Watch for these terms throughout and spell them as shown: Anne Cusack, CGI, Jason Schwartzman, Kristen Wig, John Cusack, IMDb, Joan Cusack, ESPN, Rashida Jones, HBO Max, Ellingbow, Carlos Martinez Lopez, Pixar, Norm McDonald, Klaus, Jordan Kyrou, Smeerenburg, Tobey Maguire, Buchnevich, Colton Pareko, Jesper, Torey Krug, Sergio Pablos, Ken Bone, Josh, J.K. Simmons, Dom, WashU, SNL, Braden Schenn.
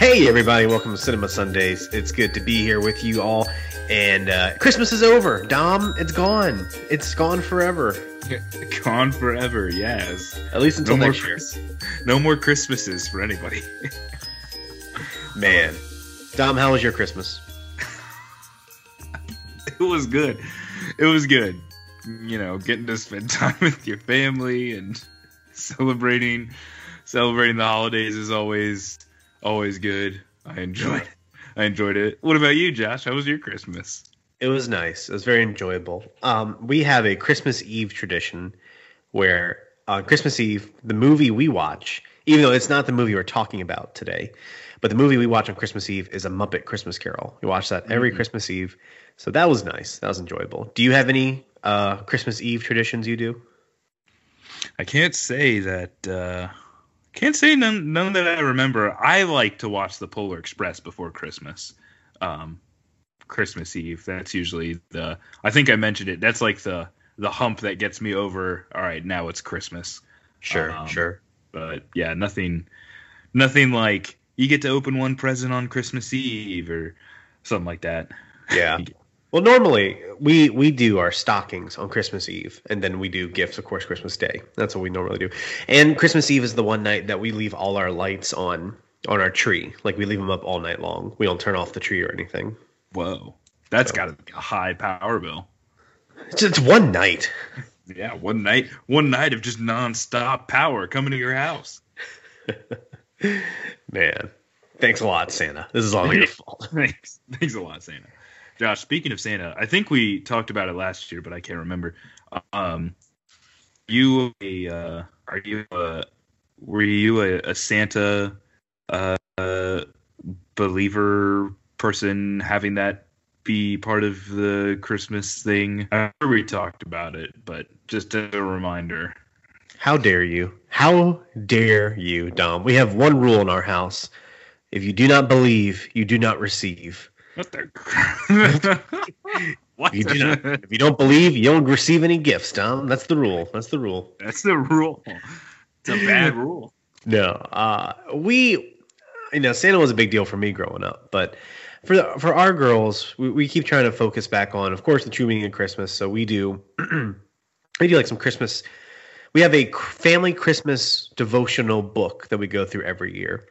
Hey everybody, welcome to Cinema Sundays. It's good to be here with you all. And Christmas is over. Dom, it's gone. It's gone forever. Gone forever, yes. At least until next year. No more Christmases for anybody. Man. Dom, how was your Christmas? It was good. It was good. You know, getting to spend time with your family and celebrating the holidays is always good. I enjoyed it. What about you, Josh? How was your Christmas? It was nice. It was very enjoyable. We have a Christmas Eve tradition where on Christmas Eve, the movie we watch, even though it's not the movie we're talking about today, but the movie we watch on Christmas Eve is A Muppet Christmas Carol. We watch that every Christmas Eve. So that was nice. That was enjoyable. Do you have any Christmas Eve traditions you do? I can't say that. Can't say none that I remember. I like to watch the Polar Express before Christmas. Christmas Eve. That's usually the. I think I mentioned it. That's like the hump that gets me over. All right, now it's Christmas. Sure. But yeah, nothing like you get to open one present on Christmas Eve or something like that. Yeah. Well, normally we do our stockings on Christmas Eve, and then we do gifts, of course, Christmas Day. That's what we normally do. And Christmas Eve is the one night that we leave all our lights on our tree. Like, we leave them up all night long. We don't turn off the tree or anything. Whoa. That's got to be a high power bill. It's one night. Yeah, one night. One night of just nonstop power coming to your house. Man. Thanks a lot, Santa. This is all your fault. Thanks a lot, Santa. Josh, speaking of Santa, I think we talked about it last year, but I can't remember. Were you a Santa believer person, having that be part of the Christmas thing? I remember we talked about it, but just as a reminder. How dare you? How dare you, Dom? We have one rule in our house. If you do not believe, you do not receive. What the crap? If you don't believe, you don't receive any gifts, Dom. That's the rule. It's a bad rule. No. Santa was a big deal for me growing up. But for our girls, we keep trying to focus back on, of course, the true meaning of Christmas. So we do like some Christmas. We have a family Christmas devotional book that we go through every year.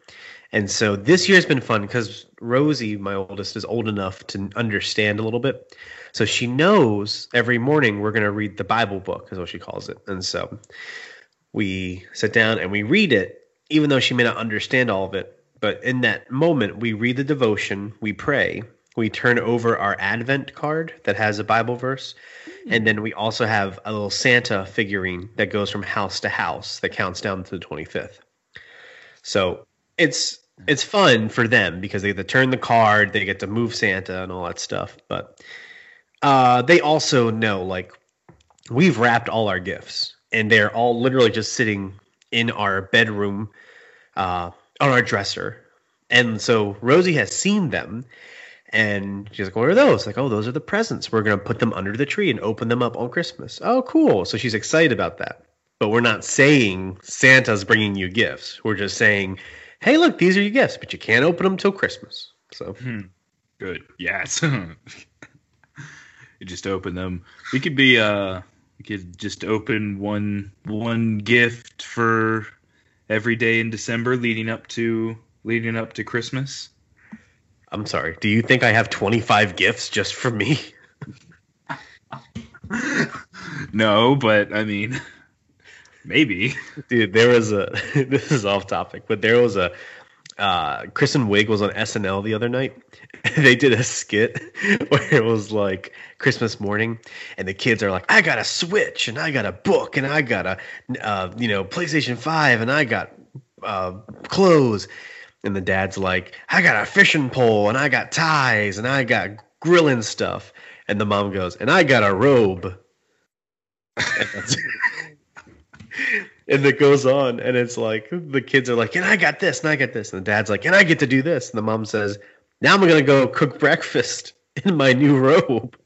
And so this year's been fun because Rosie, my oldest, is old enough to understand a little bit. So she knows every morning we're going to read the Bible book, is what she calls it. And so we sit down and we read it, even though she may not understand all of it. But in that moment, we read the devotion, we pray, we turn over our Advent card that has a Bible verse. And then we also have a little Santa figurine that goes from house to house that counts down to the 25th. So it's fun for them because they get to turn the card, they get to move Santa and all that stuff. But they also know, like, we've wrapped all our gifts, and they're all literally just sitting in our bedroom on our dresser. And so Rosie has seen them, and she's like, what are those? Like, oh, those are the presents. We're going to put them under the tree and open them up on Christmas. Oh, cool. So she's excited about that. But we're not saying Santa's bringing you gifts. We're just saying, hey, look, these are your gifts, but you can't open them till Christmas. So good, yes. You just open them. We could be, we could just open one gift for every day in December leading up to Christmas. I'm sorry. Do you think I have 25 gifts just for me? No, but I mean. Maybe. Dude, there was this is off topic, but there was Kristen Wig was on SNL the other night. They did a skit where it was like Christmas morning, and the kids are like, I got a Switch, and I got a book, and I got a PlayStation 5, and I got clothes. And the dad's like, I got a fishing pole, and I got ties, and I got grilling stuff. And the mom goes, and I got a robe. And that's and it goes on, and it's like the kids are like, and I got this, and I got this. And the dad's like, and I get to do this. And the mom says, now I'm going to go cook breakfast in my new robe.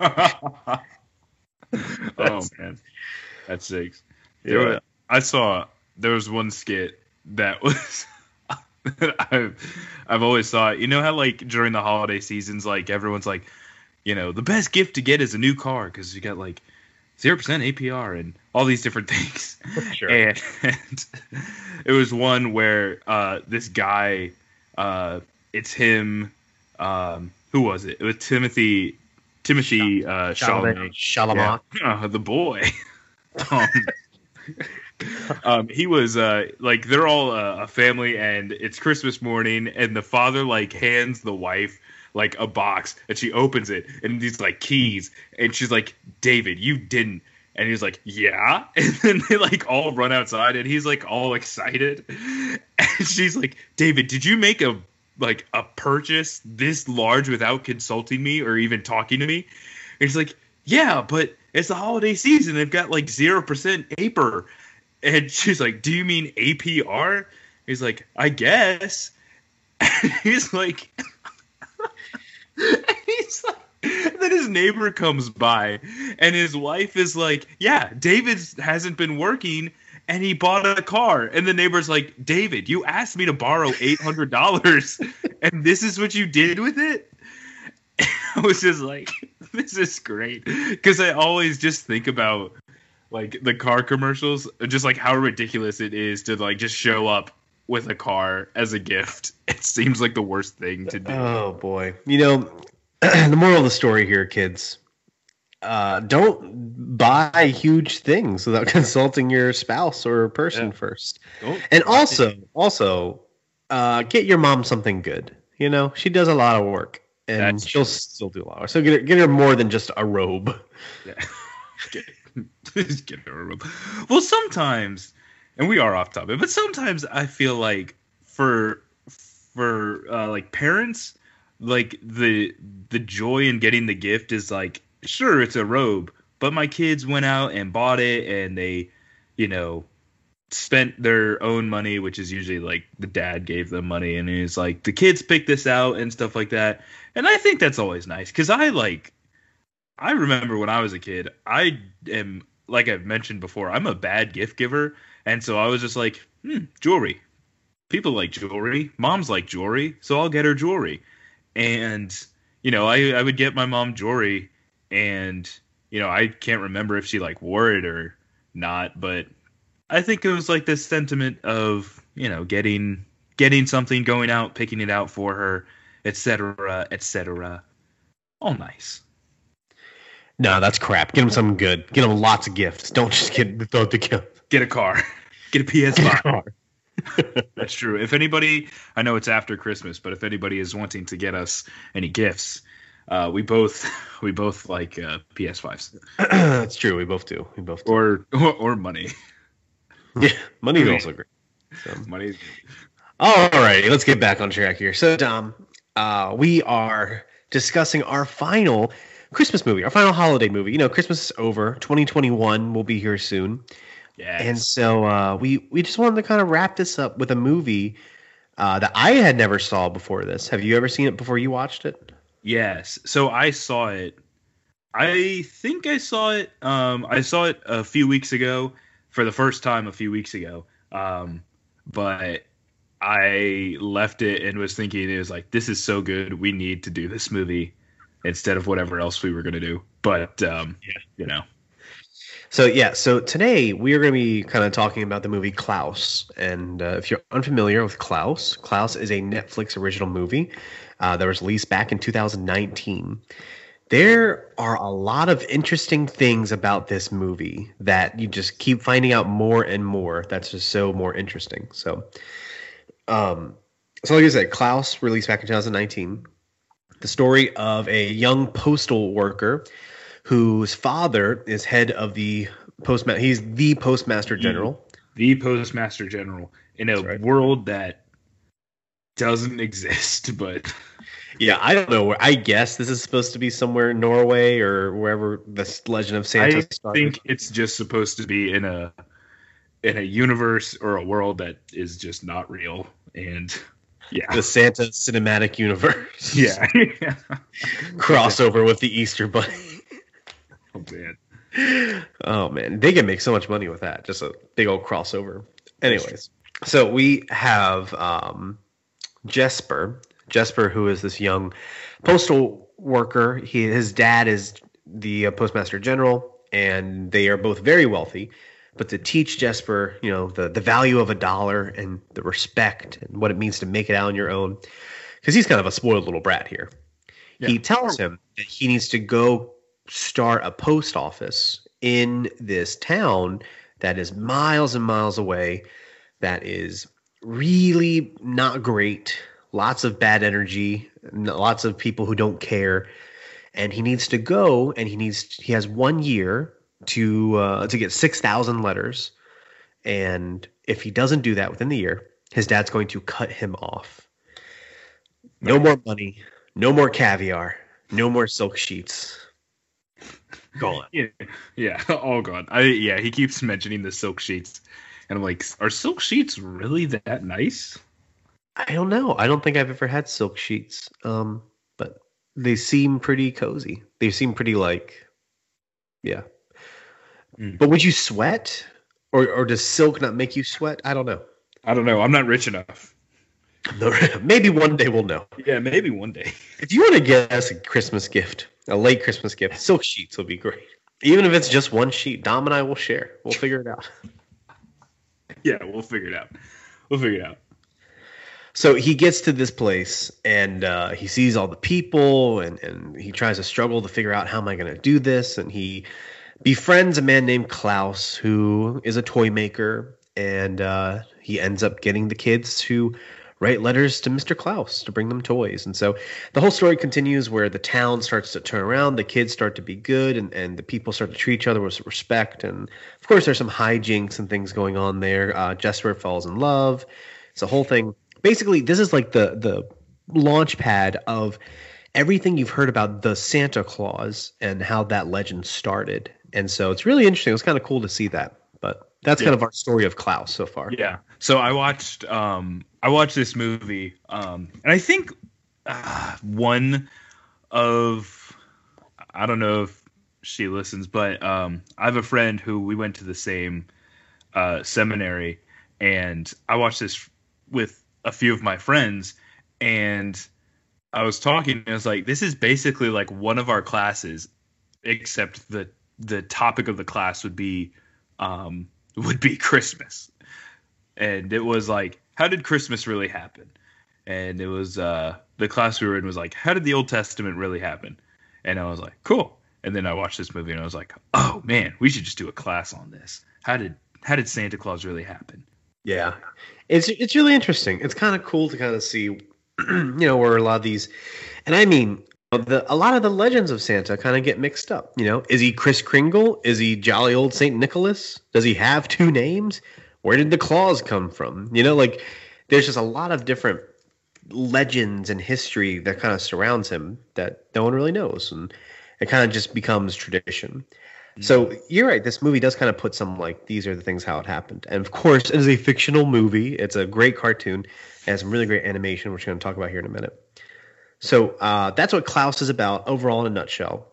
Oh, man. That's sick. Yeah. There was one skit that was I've always thought, you know how like during the holiday seasons, like everyone's like, you know, the best gift to get is a new car because you got like 0% APR and all these different things. Sure. And it was one where this guy, it's him. Who was it? It was Timothy Chalamet. Yeah. The boy. He was like they're all a family, and it's Christmas morning, and the father like hands the wife like a box, and she opens it, and these like keys, and she's like, "David, you didn't." And he's like, "Yeah." And then they like all run outside, and he's like all excited, and she's like, "David, did you make a purchase this large without consulting me or even talking to me?" And he's like, "Yeah, but it's the holiday season. They've got like 0% APR." And she's like, "Do you mean APR?" He's like, "I guess." And he's like, and then his neighbor comes by, and his wife is like, "Yeah, David hasn't been working, and he bought a car." And the neighbor's like, "David, you asked me to borrow $800, and this is what you did with it?" And I was just like, this is great. Because I always just think about, like, the car commercials, just, like, how ridiculous it is to, like, just show up with a car as a gift. It seems like the worst thing to do. Oh, boy. You know, the moral of the story here, kids, don't buy huge things without consulting your spouse or person first. And also, get your mom something good. You know, she does a lot of work, and she'll still do a lot of work. So get her more than just a robe. Yeah. Just get her a robe. Well, sometimes, and we are off topic, but sometimes I feel like for like parents, like the joy in getting the gift is like, sure, it's a robe, but my kids went out and bought it, and they, you know, spent their own money, which is usually like the dad gave them money, and he's like, the kids picked this out and stuff like that. And I think that's always nice, because I remember when I was a kid, I am, like I've mentioned before, I'm a bad gift giver, and so I was just like, jewelry. People like jewelry. Moms like jewelry, so I'll get her jewelry. And, you know, I would get my mom jewelry. And, you know, I can't remember if she, like, wore it or not, but I think it was, like, this sentiment of, you know, getting something, going out, picking it out for her, et cetera, et cetera. All nice. No, that's crap. Get them something good. Get them lots of gifts. Don't just throw the gift. Get a car. Get a PS5. That's true. If anybody, I know it's after Christmas, but if anybody is wanting to get us any gifts, we both like PS5s. That's true. We both do. Or money. Yeah, money is also great. So. Money. All right, let's get back on track here. So, Dom, we are discussing our final Christmas movie, our final holiday movie. You know, Christmas is over. 2021 will be here soon. Yes. And so we just wanted to kind of wrap this up with a movie that I had never saw before this. Have you ever seen it before you watched it? Yes. So I saw it. I think I saw it. I saw it a few weeks ago for the first time a few weeks ago. But I left it and was thinking, it was like, this is so good. We need to do this movie instead of whatever else we were going to do. But, you know. So, yeah. So today we are going to be kind of talking about the movie Klaus. And if you're unfamiliar with Klaus, Klaus is a Netflix original movie. That was released back in 2019. There are a lot of interesting things about this movie that you just keep finding out more and more. That's just so more interesting. So, like I said, Klaus released back in 2019. The story of a young postal worker whose father is head of the postmaster. He's the postmaster general. The postmaster general in a world that doesn't exist, but yeah, I don't know where. I guess this is supposed to be somewhere in Norway or wherever the Legend of Santa started. I think it's just supposed to be in a universe or a world that is just not real, and the Santa cinematic universe. Yeah, crossover with the Easter Bunny. Oh man, they can make so much money with that. Just a big old crossover. Anyways, so we have Jesper, who is this young postal worker. His dad is the postmaster general, and they are both very wealthy. But to teach Jesper, you know, the value of a dollar and the respect and what it means to make it out on your own, because he's kind of a spoiled little brat here. Yeah. He tells him that he needs to go start a post office in this town that is miles and miles away, that is really not great, lots of bad energy, lots of people who don't care. And he needs to go, and he has 1 year to get 6,000 letters. And if he doesn't do that within the year, his dad's going to cut him off. No more money, no more caviar, no more silk sheets. Gone. Yeah. Oh God. Yeah. He keeps mentioning the silk sheets, and I'm like, are silk sheets really that nice? I don't know. I don't think I've ever had silk sheets. But they seem pretty cozy. They seem pretty yeah. But would you sweat, or does silk not make you sweat? I don't know. I'm not rich enough. Maybe one day we'll know. Yeah, maybe one day. If you want to guess a Christmas gift, a late Christmas gift, silk sheets will be great. Even if it's just one sheet, Dom and I will share. We'll figure it out. Yeah, we'll figure it out. So he gets to this place, and he sees all the people, and he tries to struggle to figure out, how am I going to do this? And he befriends a man named Klaus, who is a toy maker, and he ends up getting the kids to write letters to Mr. Klaus to bring them toys. And so the whole story continues, where the town starts to turn around, the kids start to be good, and the people start to treat each other with respect. And of course, there's some hijinks and things going on there. Jesper falls in love. It's a whole thing. Basically, this is like the launch pad of everything you've heard about the Santa Claus and how that legend started. And so it's really interesting. It was kind of cool to see that. But that's kind of our story of Klaus so far. Yeah. So I watched this movie, and I think I don't know if she listens, but I have a friend who we went to the same seminary, and I watched this with a few of my friends, and I was talking, and I was like, this is basically like one of our classes, except the topic of the class would be Christmas. And it was like, how did Christmas really happen? And it was the class we were in was like, how did the Old Testament really happen? And I was like, cool. And then I watched this movie, and I was like, oh man, we should just do a class on this. How did Santa Claus really happen? Yeah. It's really interesting. It's kind of cool to kind of see where a lot of these, and I mean, a lot of the legends of Santa kind of get mixed up. You know, is he Kris Kringle? Is he jolly old Saint Nicholas? Does he have two names? Where did the Claus come from? You know, like, there's just a lot of different legends and history that kind of surrounds him that no one really knows, and it kind of just becomes tradition. So you're right. This movie does kind of put some, like, these are the things, how it happened. And of course, it is a fictional movie. It's a great cartoon. It has some really great animation, which we're going to talk about here in a minute. So that's what Klaus is about overall in a nutshell.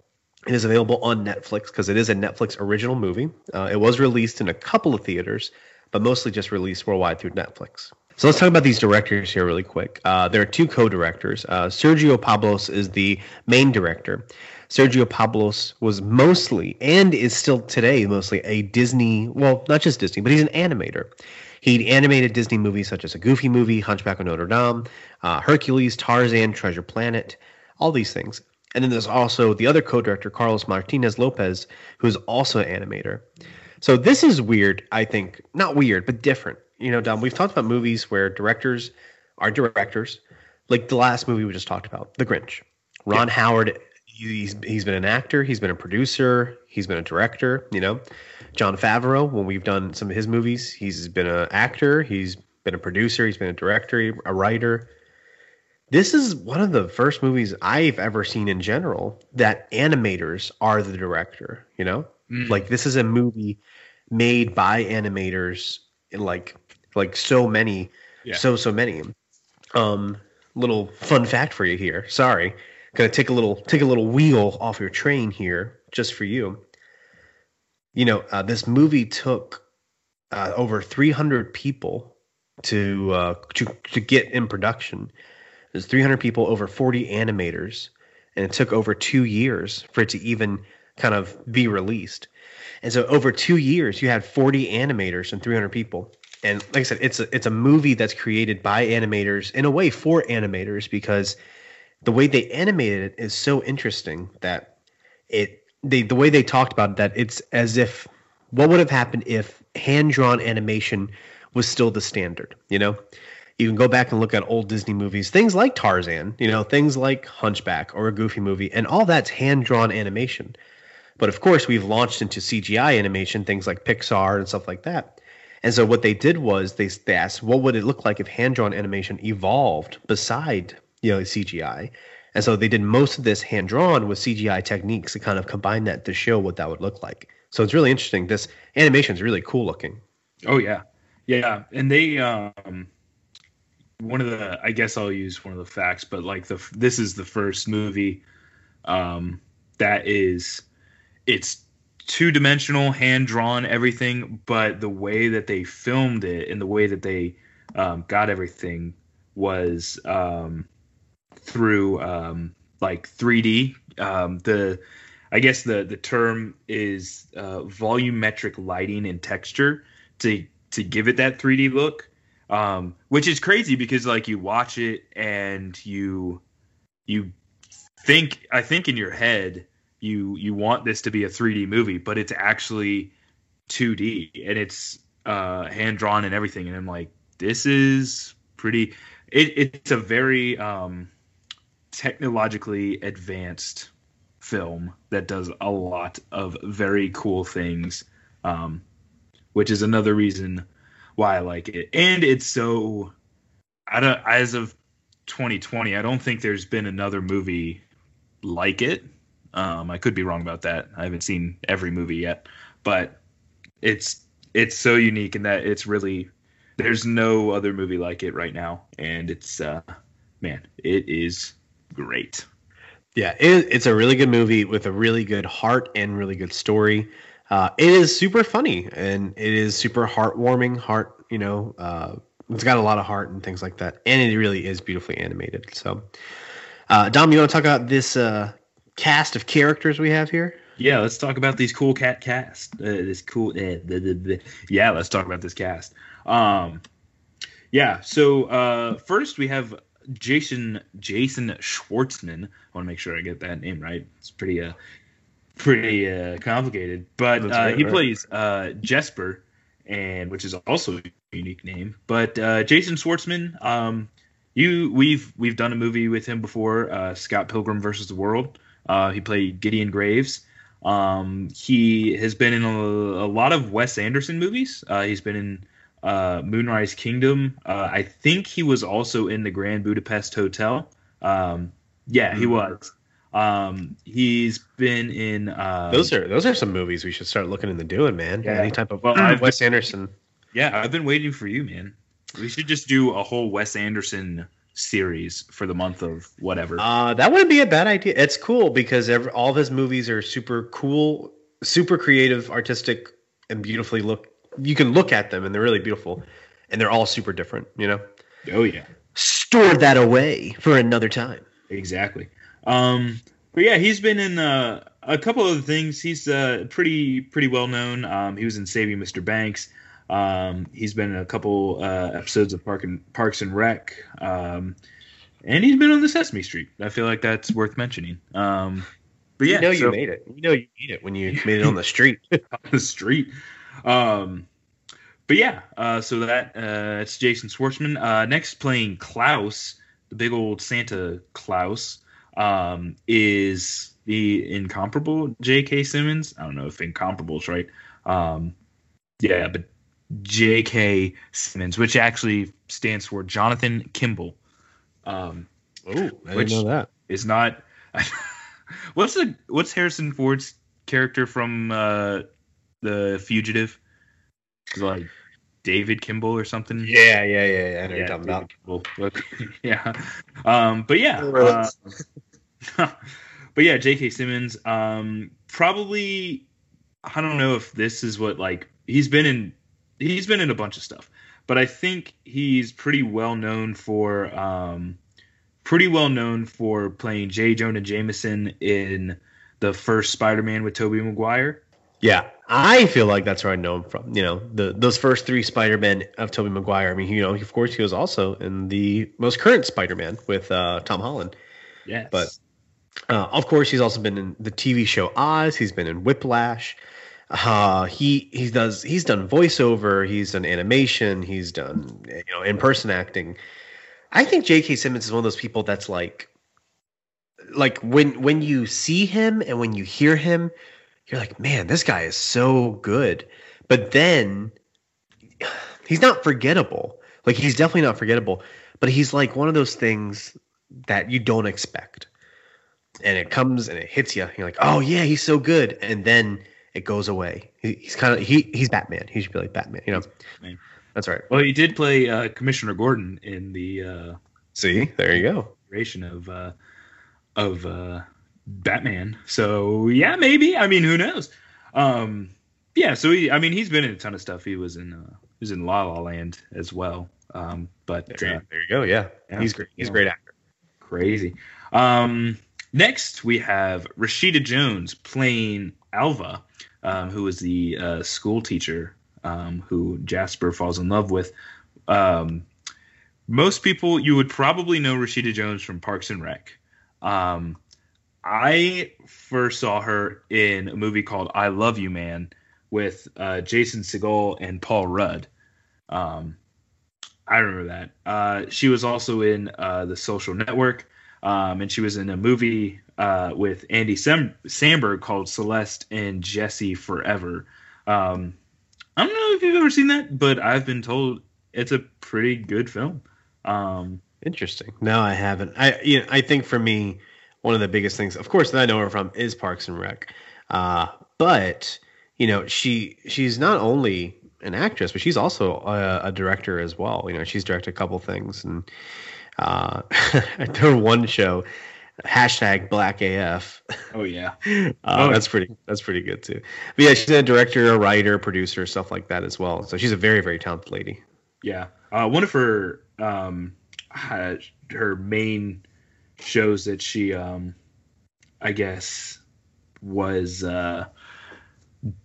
It is available on Netflix because it is a Netflix original movie. It was released in a couple of theaters, but mostly just released worldwide through Netflix. So let's talk about these directors here really quick. There are two co-directors. Sergio Pablos is the main director. Sergio Pablos was mostly, and is still today mostly, a Disney, well, not just Disney, but he's an animator. He animated Disney movies such as A Goofy Movie, Hunchback of Notre Dame, Hercules, Tarzan, Treasure Planet, all these things. And then there's also the other co-director, Carlos Martinez Lopez, who is also an animator. So this is weird, I think. Not weird, but different. You know, Dom, we've talked about movies where directors are directors. Like the last movie we just talked about, The Grinch. Ron Howard... He's been an actor, he's been a producer, he's been a director, you know. Jon Favreau, when we've done some of his movies, he's been an actor, he's been a producer, he's been a director, a writer. This is one of the first movies I've ever seen in general that animators are the director, you know? Like, this is a movie made by animators, like so many, so many. Little fun fact for you here, sorry. Gonna take a little wheel off your train here, just for you. You know, this movie took over 300 people to get in production. There's 300 people, over 40 animators, and it took over 2 years for it to even kind of be released. And so over 2 years, you had 40 animators and 300 people. And like I said, it's a movie that's created by animators, in a way for animators, because the way they animated it is so interesting that the way they talked about it, that it's as if what would have happened if hand-drawn animation was still the standard, you know? You can go back and look at old Disney movies, things like Tarzan, you know, things like Hunchback or a Goofy movie, and all that's hand-drawn animation. But of course, we've launched into CGI animation, things like Pixar and stuff like that. And so what they did was they asked, what would it look like if hand-drawn animation evolved beside, you know, CGI? And so they did most of this hand-drawn with CGI techniques to kind of combine that to show what that would look like. So it's really interesting. This animation is really cool looking. Oh, yeah. Yeah. And they I guess I'll use one of the facts, but like this is the first movie it's two-dimensional, hand-drawn, everything, but the way that they filmed it and the way that they got everything was through like 3D. The term is volumetric lighting and texture to give it that 3D look, which is crazy because like you watch it and you think, I think in your head, you want this to be a 3D movie, but it's actually 2D and it's hand drawn and everything. And I'm like, this is pretty. It's a very technologically advanced film that does a lot of very cool things, which is another reason why I like it. And it's so, as of 2020, I don't think there's been another movie like it. I could be wrong about that. I haven't seen every movie yet, but it's so unique in that it's really, there's no other movie like it right now. And it's, it is great. Yeah. It's a really good movie with a really good heart and really good story. It is super funny and it is super heartwarming, it's got a lot of heart and things like that. And it really is beautifully animated. So, Dom, you want to talk about this, cast of characters we have here? Yeah, let's talk about these cool cast. Let's talk about this cast. So first we have Jason Schwartzman. I want to make sure I get that name right. It's pretty complicated, but he plays Jesper, and which is also a unique name. But Jason Schwartzman, we've done a movie with him before, Scott Pilgrim versus the World. He played Gideon Graves. He has been in a lot of Wes Anderson movies. He's been in Moonrise Kingdom. I think he was also in the Grand Budapest Hotel. He was. He's been in. Those are some movies we should start looking into doing, man. Yeah. Any type of Wes Anderson. Yeah, I've been waiting for you, man. We should just do a whole Wes Anderson series for the month of whatever. That wouldn't be a bad idea. It's cool because all of his movies are super cool, super creative, artistic, and beautifully look. You can look at them and they're really beautiful, and they're all super different. You know? Oh yeah. Store that away for another time. Exactly. But yeah, he's been in a couple of things. He's pretty well known. He was in Saving Mr. Banks. He's been in a couple episodes of Parks and Rec, and he's been on the Sesame Street. I feel like that's worth mentioning. But yeah, you made it. You know you made it when you made it on the street. On the street. But yeah, so that's Jason Schwartzman. Next, playing Klaus, the big old Santa Klaus, is the incomparable J.K. Simmons. I don't know if incomparable is right. But J.K. Simmons, which actually stands for Jonathan Kimball. I didn't know that. Is not. What's Harrison Ford's character from The Fugitive? It's like David Kimball or something. Yeah. I know you're talking about. Yeah. J.K. Simmons. Probably, I don't know if this is what like he's been in. He's been in a bunch of stuff, But I think he's pretty well known for playing J. Jonah Jameson in the first Spider-Man with Tobey Maguire. Yeah, I feel like that's where I know him from. You know, those first three Spider-Men of Tobey Maguire. I mean, you know, of course, he was also in the most current Spider-Man with Tom Holland. Yes. But, of course, he's also been in the TV show Oz. He's been in Whiplash. He's done voiceover. He's done animation. He's done, you know, in-person acting. I think J.K. Simmons is one of those people that's like when you see him and when you hear him, you're like, man, this guy is so good. But then he's not forgettable. Like, he's definitely not forgettable. But he's like one of those things that you don't expect. And it comes and it hits you. You're like, oh, yeah, he's so good. And then it goes away. He's Batman. He should be like Batman, you know. Batman. That's right. Well, he did play Commissioner Gordon in the see, there you go, iteration of Batman. So yeah, maybe. I mean, who knows? Yeah. So he's been in a ton of stuff. He was in La La Land as well. But there you go. Yeah, he's great. He's a great actor. Crazy. Next we have Rashida Jones playing Alva, who was the school teacher. Who Jasper falls in love with. Most people, you would probably know Rashida Jones from Parks and Rec. I first saw her in a movie called I Love You, Man with Jason Segel and Paul Rudd. I remember that. She was also in The Social Network, and she was in a movie with Andy Samberg called Celeste and Jesse Forever. I don't know if you've ever seen that, but I've been told it's a pretty good film. Interesting. No, I haven't. I think for me, one of the biggest things, of course, that I know her from is Parks and Rec. But, you know, she's not only an actress, but she's also a director as well. You know, she's directed a couple things. And her one show, #BlackAF. Oh yeah, that's pretty good too. But yeah, she's a director, a writer, producer, stuff like that as well. So she's a very, very talented lady. Yeah, one of her her main shows that she I guess was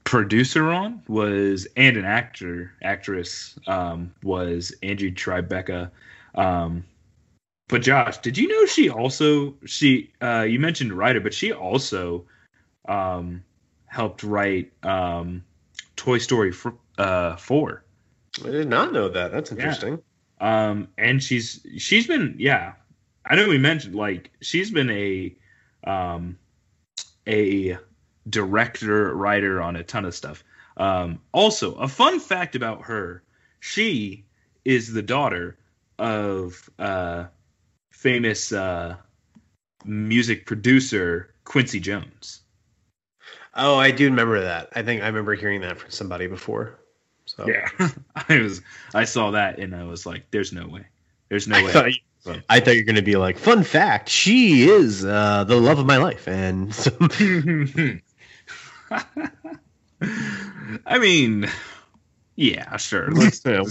producer on was and an actress was Andrew Tribeca. But Josh, did you know she also you mentioned writer, but she also helped write Toy Story 4. I did not know that. That's interesting. Yeah. And she's been I know we mentioned like she's been a director writer on a ton of stuff. Also, a fun fact about her: she is the daughter of famous music producer Quincy Jones. Oh, I do remember that. I think I remember hearing that from somebody before. So yeah, I saw that and I was like, "There's no way. There's no way." I thought you're going to be like, "Fun fact: she is the love of my life." And so I mean, yeah, sure. Let's put her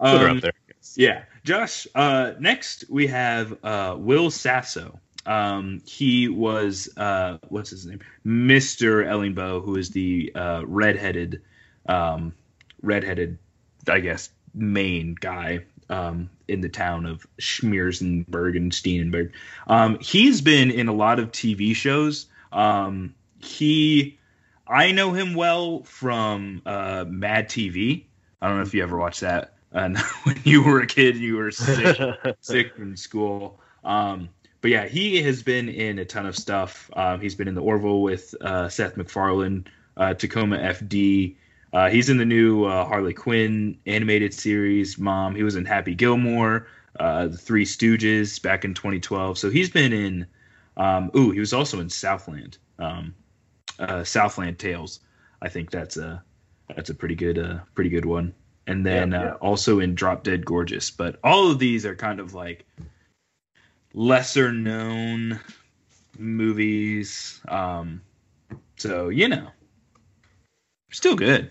up there. Yeah, Josh. Next, we have Will Sasso. He was what's his name, Mr. Ellingbow, who is the redheaded, I guess, main guy in the town of Smeerenburg and Steinenberg. He's been in a lot of TV shows. I know him well from Mad TV. I don't know if you ever watched that. And when you were a kid, you were sick from school. But yeah, he has been in a ton of stuff. He's been in The Orville with Seth MacFarlane, Tacoma FD. He's in the new Harley Quinn animated series, Mom. He was in Happy Gilmore, The Three Stooges back in 2012. So he's been in he was also in Southland. Southland Tales. I think that's a pretty good one. And then also in Drop Dead Gorgeous. But all of these are kind of like lesser known movies. So, you know, still good.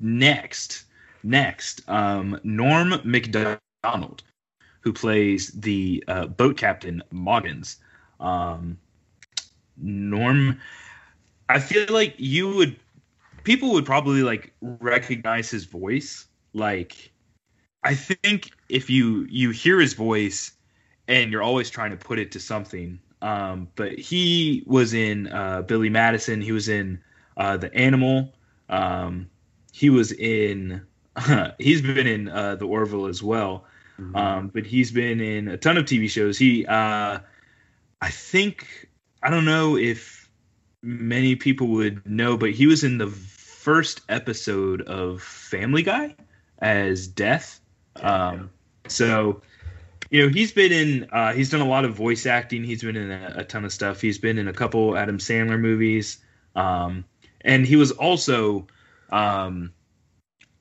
Next, Norm McDonald, who plays the boat captain Moggins. Norm, I feel like people would probably like recognize his voice. Like, I think if you hear his voice, and you're always trying to put it to something. But he was in Billy Madison. He was in The Animal. He was in. He's been in The Orville as well. Mm-hmm. But he's been in a ton of TV shows. He, I don't know if many people would know, but he was in the first episode of Family Guy as Death. So, you know, he's been in, he's done a lot of voice acting. He's been in a ton of stuff. He's been in a couple Adam Sandler movies. And he was also, I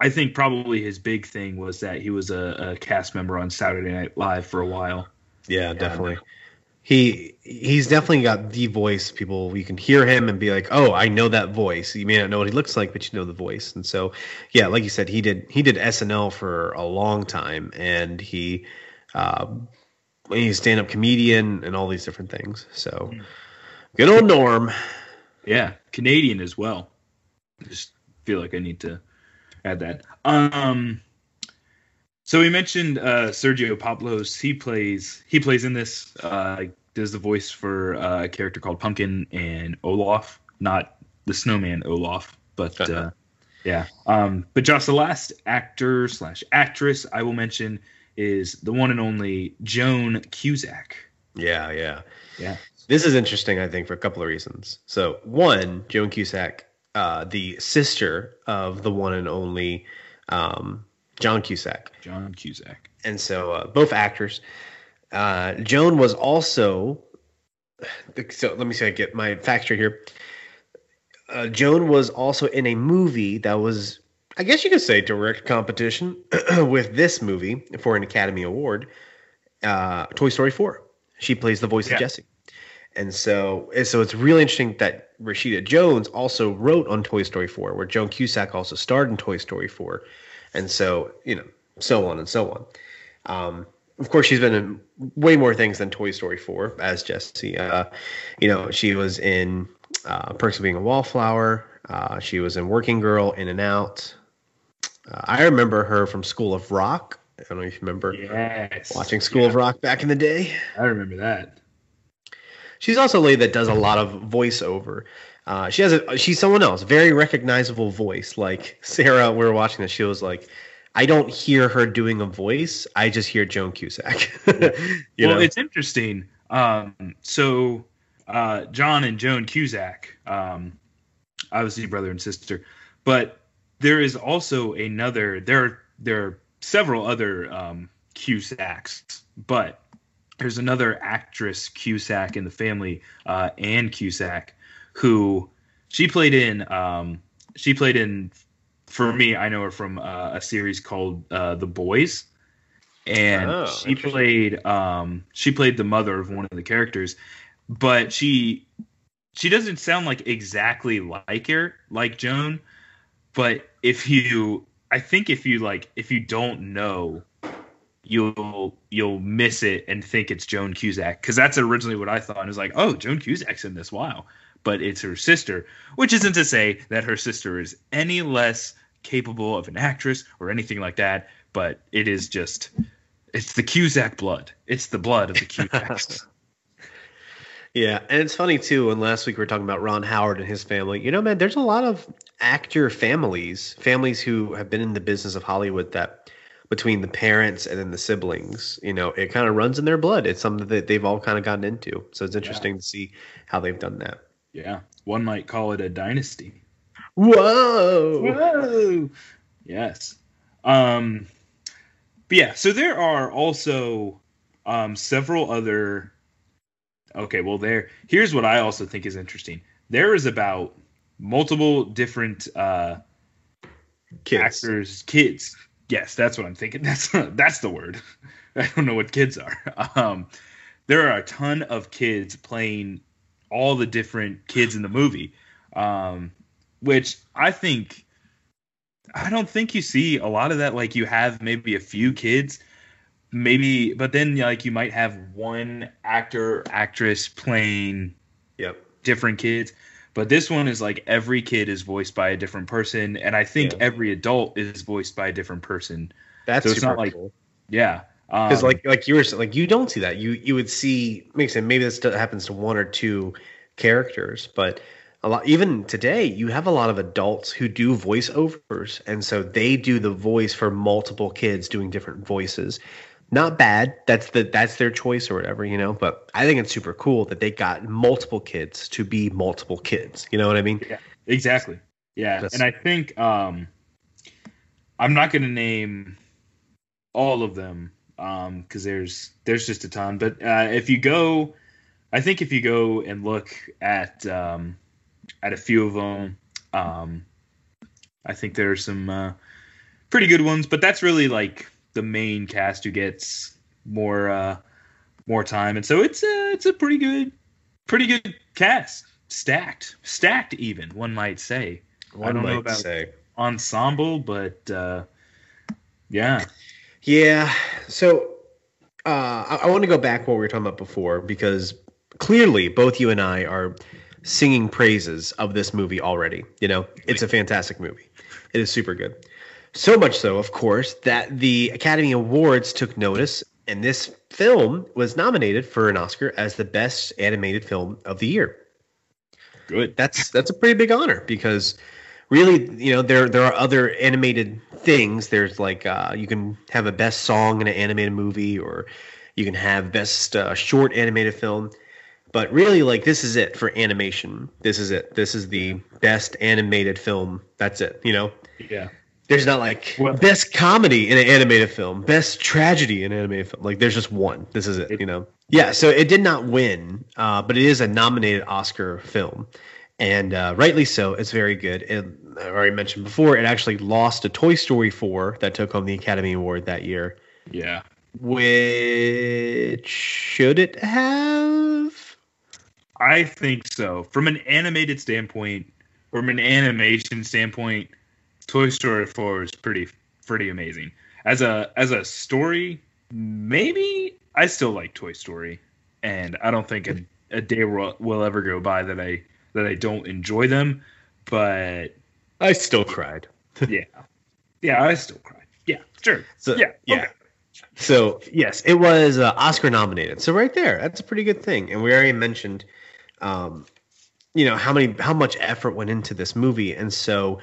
think probably his big thing was that he was a cast member on Saturday Night Live for a while. Yeah, definitely. He's definitely got the voice. People, you can hear him and be like, oh, I know that voice. You may not know what he looks like, but you know the voice. And so, yeah, like you said, he did SNL for a long time, and he's a stand-up comedian and all these different things. So, good old Norm. Yeah, Canadian as well. I just feel like I need to add that. So we mentioned Sergio Pablos. He plays in this. Does the voice for a character called Pumpkin and Olaf, not the snowman Olaf, but yeah. But Josh, the last actor / actress I will mention is the one and only Joan Cusack. Yeah. This is interesting, I think, for a couple of reasons. So one, Joan Cusack, the sister of the one and only John Cusack. And so both actors. Joan was also – so let me see if I get my facts straight here. Joan was also in a movie that was, I guess you could say, direct competition with this movie for an Academy Award, Toy Story 4. She plays the voice of Jessie. And so it's really interesting that Rashida Jones also wrote on Toy Story 4, where Joan Cusack also starred in Toy Story 4. And so, you know, so on and so on. Of course, she's been in way more things than Toy Story 4 as Jessie. You know, she was in Perks of Being a Wallflower. She was in Working Girl, In and Out. I remember her from School of Rock. I don't know if you remember watching School of Rock back in the day. I remember that. She's also a lady that does a lot of voiceover. She's someone else, very recognizable voice. Like Sarah, we were watching this. She was like, I don't hear her doing a voice. I just hear Joan Cusack. Well, it's interesting. So John and Joan Cusack, obviously brother and sister, but there is also another. There are several other Cusacks, but there's another actress Cusack in the family, Anne Cusack, who she played in, for me, I know her from a series called The Boys, and she played the mother of one of the characters, but she doesn't sound like exactly like her, like Joan, but if you don't know, you'll miss it and think it's Joan Cusack, because that's originally what I thought. And it was like, oh, Joan Cusack's in this, wow. But it's her sister, which isn't to say that her sister is any less capable of an actress or anything like that. But it is just, it's the Cusack blood. It's the blood of the Cusacks. Yeah. And it's funny, too, when last week we were talking about Ron Howard and his family. You know, man, there's a lot of actor families who have been in the business of Hollywood that between the parents and then the siblings, you know, it kind of runs in their blood. It's something that they've all kind of gotten into. So it's interesting to see how they've done that. Yeah, one might call it a dynasty. Whoa! Yes. But yeah, so there are also several other... Okay, well, here's what I also think is interesting. There is about multiple different actors. Kids. Yes, that's what I'm thinking. That's the word. I don't know what kids are. There are a ton of kids playing... all the different kids in the movie, which I think I don't think you see a lot of that. Like, you have maybe a few kids, maybe, but then like you might have one actor, actress playing different kids. But this one is like every kid is voiced by a different person, and I think every adult is voiced by a different person. That's so it's super not cool. Like, yeah. Because like you were saying, like, you don't see that. You would see, makes sense. Maybe this happens to one or two characters, but a lot, even today, you have a lot of adults who do voiceovers, and so they do the voice for multiple kids doing different voices. Not bad. That's their choice or whatever, you know. But I think it's super cool that they got multiple kids to be multiple kids. You know what I mean? Yeah, exactly. Yeah, and I think I'm not going to name all of them. Because there's just a ton, but if you go and look at a few of them, I think there are some pretty good ones, but that's really like the main cast who gets more time, and so it's a pretty good cast, stacked even, one might say. I don't know about ensemble, but yeah. Yeah, so I want to go back to what we were talking about before, because clearly both you and I are singing praises of this movie already. You know, it's a fantastic movie. It is super good. So much so, of course, that the Academy Awards took notice, and this film was nominated for an Oscar as the Best Animated Film of the Year. Good. That's a pretty big honor, because really, you know, there are other animated things. There's like you can have a best song in an animated movie, or you can have best short animated film. But really, like, this is it for animation. This is it. This is the best animated film. That's it. You know? Yeah. There's not like best comedy in an animated film, best tragedy in an animated film. Like, there's just one. This is it. You know? Yeah. So it did not win, but it is a nominated Oscar film. And rightly so. It's very good. And I already mentioned before, it actually lost to Toy Story 4 that took home the Academy Award that year. Yeah. Which should it have? I think so. From an animation standpoint, Toy Story 4 is pretty amazing. As a story, maybe I still like Toy Story. And I don't think a day will ever go by that I don't enjoy them, but I still cried. Yeah, I still cried. Yeah, sure. So, yeah. Okay. So yes, it was Oscar nominated. So right there, that's a pretty good thing. And we already mentioned, you know, how much effort went into this movie, and so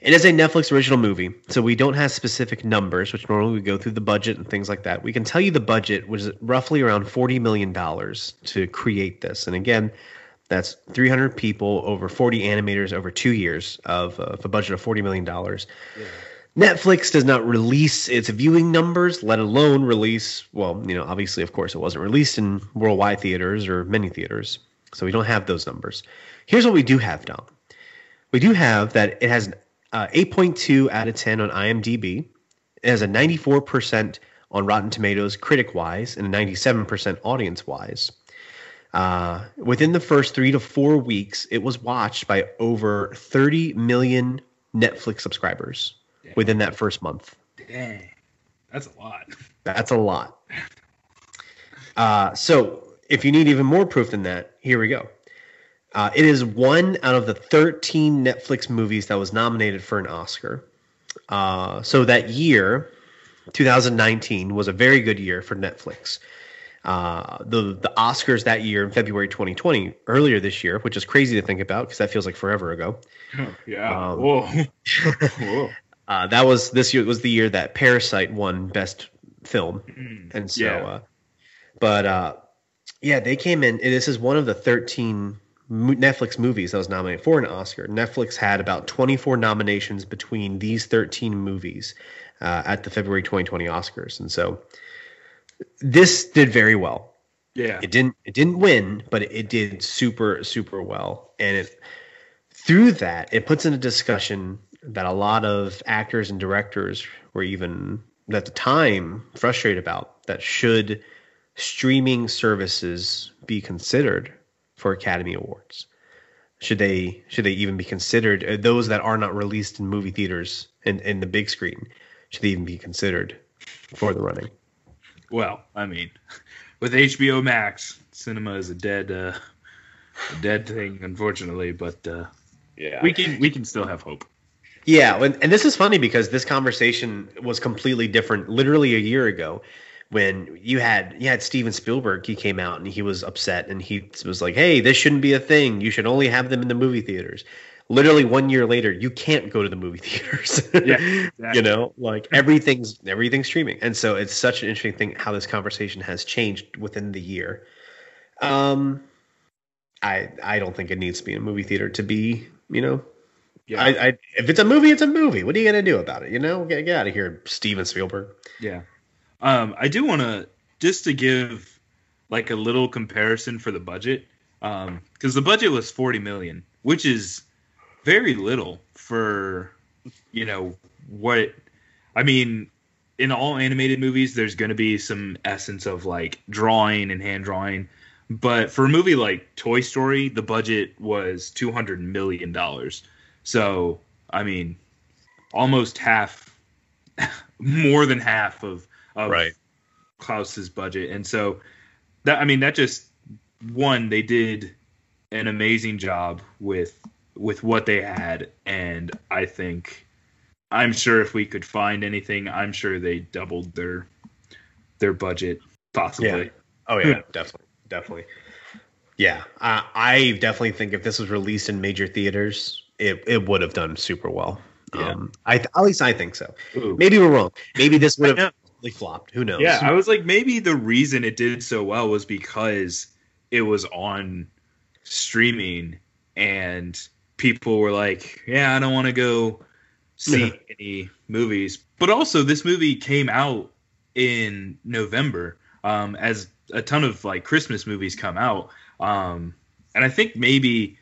it is a Netflix original movie. So we don't have specific numbers, which normally we go through the budget and things like that. We can tell you the budget was roughly around $40 million to create this, and again, that's 300 people over 40 animators over 2 years of a budget of $40 million. Yeah. Netflix does not release its viewing numbers, let alone release, well, you know, obviously, of course, it wasn't released in worldwide theaters or many theaters. So we don't have those numbers. Here's what we do have, Dom. We do have that it has 8.2 out of 10 on IMDb. It has a 94% on Rotten Tomatoes critic-wise and a 97% audience-wise. Within the first 3 to 4 weeks, it was watched by over 30 million Netflix subscribers. Dang. Within that first month. Dang. That's a lot. So if you need even more proof than that, here we go. It is one out of the 13 Netflix movies that was nominated for an Oscar. So that year, 2019, was a very good year for Netflix. The Oscars that year in February 2020, earlier this year, which is crazy to think about because that feels like forever ago. Yeah. Whoa. That was this year. It was the year that Parasite won Best Film, and so. Yeah. But they came in. This is one of the 13 Netflix movies that was nominated for an Oscar. Netflix had about 24 nominations between these 13 movies at the February 2020 Oscars, and so. This did very well. Yeah, it didn't win, but it did super, super well. And it, through that, it puts in a discussion that a lot of actors and directors were even at the time frustrated about, that should streaming services be considered for Academy Awards? Should they even be considered? Those that are not released in movie theaters in the big screen should even be considered for the running. Well, I mean, with HBO Max, cinema is a dead thing, unfortunately. But yeah, we can still have hope. Yeah, and this is funny because this conversation was completely different literally a year ago when you had Steven Spielberg. He came out and he was upset and he was like, hey, this shouldn't be a thing. You should only have them in the movie theaters. Literally 1 year later, you can't go to the movie theaters. Yeah, exactly. You know, like everything's streaming. And so it's such an interesting thing how this conversation has changed within the year. I don't think it needs to be in a movie theater to be, you know. Yeah. If it's a movie, it's a movie. What are you going to do about it? You know, get out of here, Steven Spielberg. Yeah. I do want to just to give like a little comparison for the budget, because the budget was $40 million, which is very little for, you know, what I mean. In all animated movies, there's going to be some essence of like drawing and hand drawing. But for a movie like Toy Story, the budget was $200 million. So, I mean, almost half, more than half of right. Klaus's budget. And so, that just, one, they did an amazing job with what they had. And I think, I'm sure if we could find anything, I'm sure they doubled their budget, possibly. Yeah. Oh, yeah, definitely. Yeah, I definitely think if this was released in major theaters, It would have done super well. Yeah. At least I think so. Ooh. Maybe we're wrong. Maybe this would have really flopped. Who knows? Yeah, I was like, maybe the reason it did so well was because it was on streaming and people were like, yeah, I don't want to go see any movies. But also this movie came out in November, as a ton of like Christmas movies come out. And I think maybe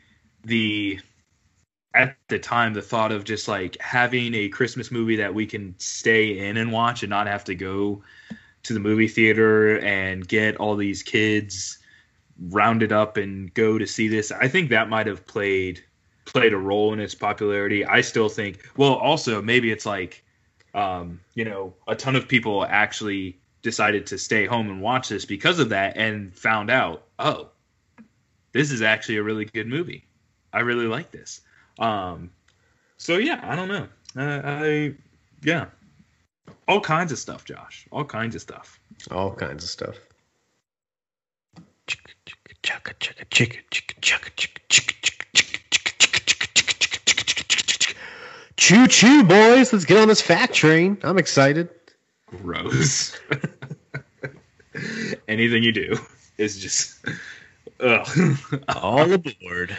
at the time, the thought of just like having a Christmas movie that we can stay in and watch and not have to go to the movie theater and get all these kids rounded up and go to see this. I think that might have played a role in its popularity. I still think, well, also maybe it's like, you know, a ton of people actually decided to stay home and watch this because of that and found out, oh, this is actually a really good movie. I really like this. So yeah, I don't know. All kinds of stuff, Josh. All kinds of stuff. Choo choo, boys! Let's get on this fact train. I'm excited. Gross. Anything you do is just all aboard.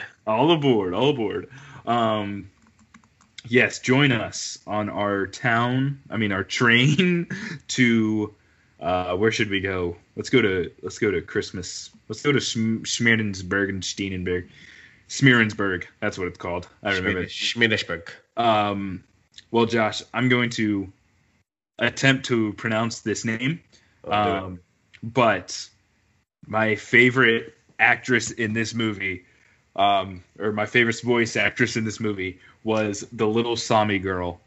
Yes, join us on our train to where should we go? Let's go to Christmas. Let's go to Smeerenburg and Steinenberg. Smeerenburg, that's what it's called. I remember Smeerenburg. Well, Josh, I'm going to attempt to pronounce this name. But my favorite actress in this movie or my favorite voice actress in this movie was the little Sami girl,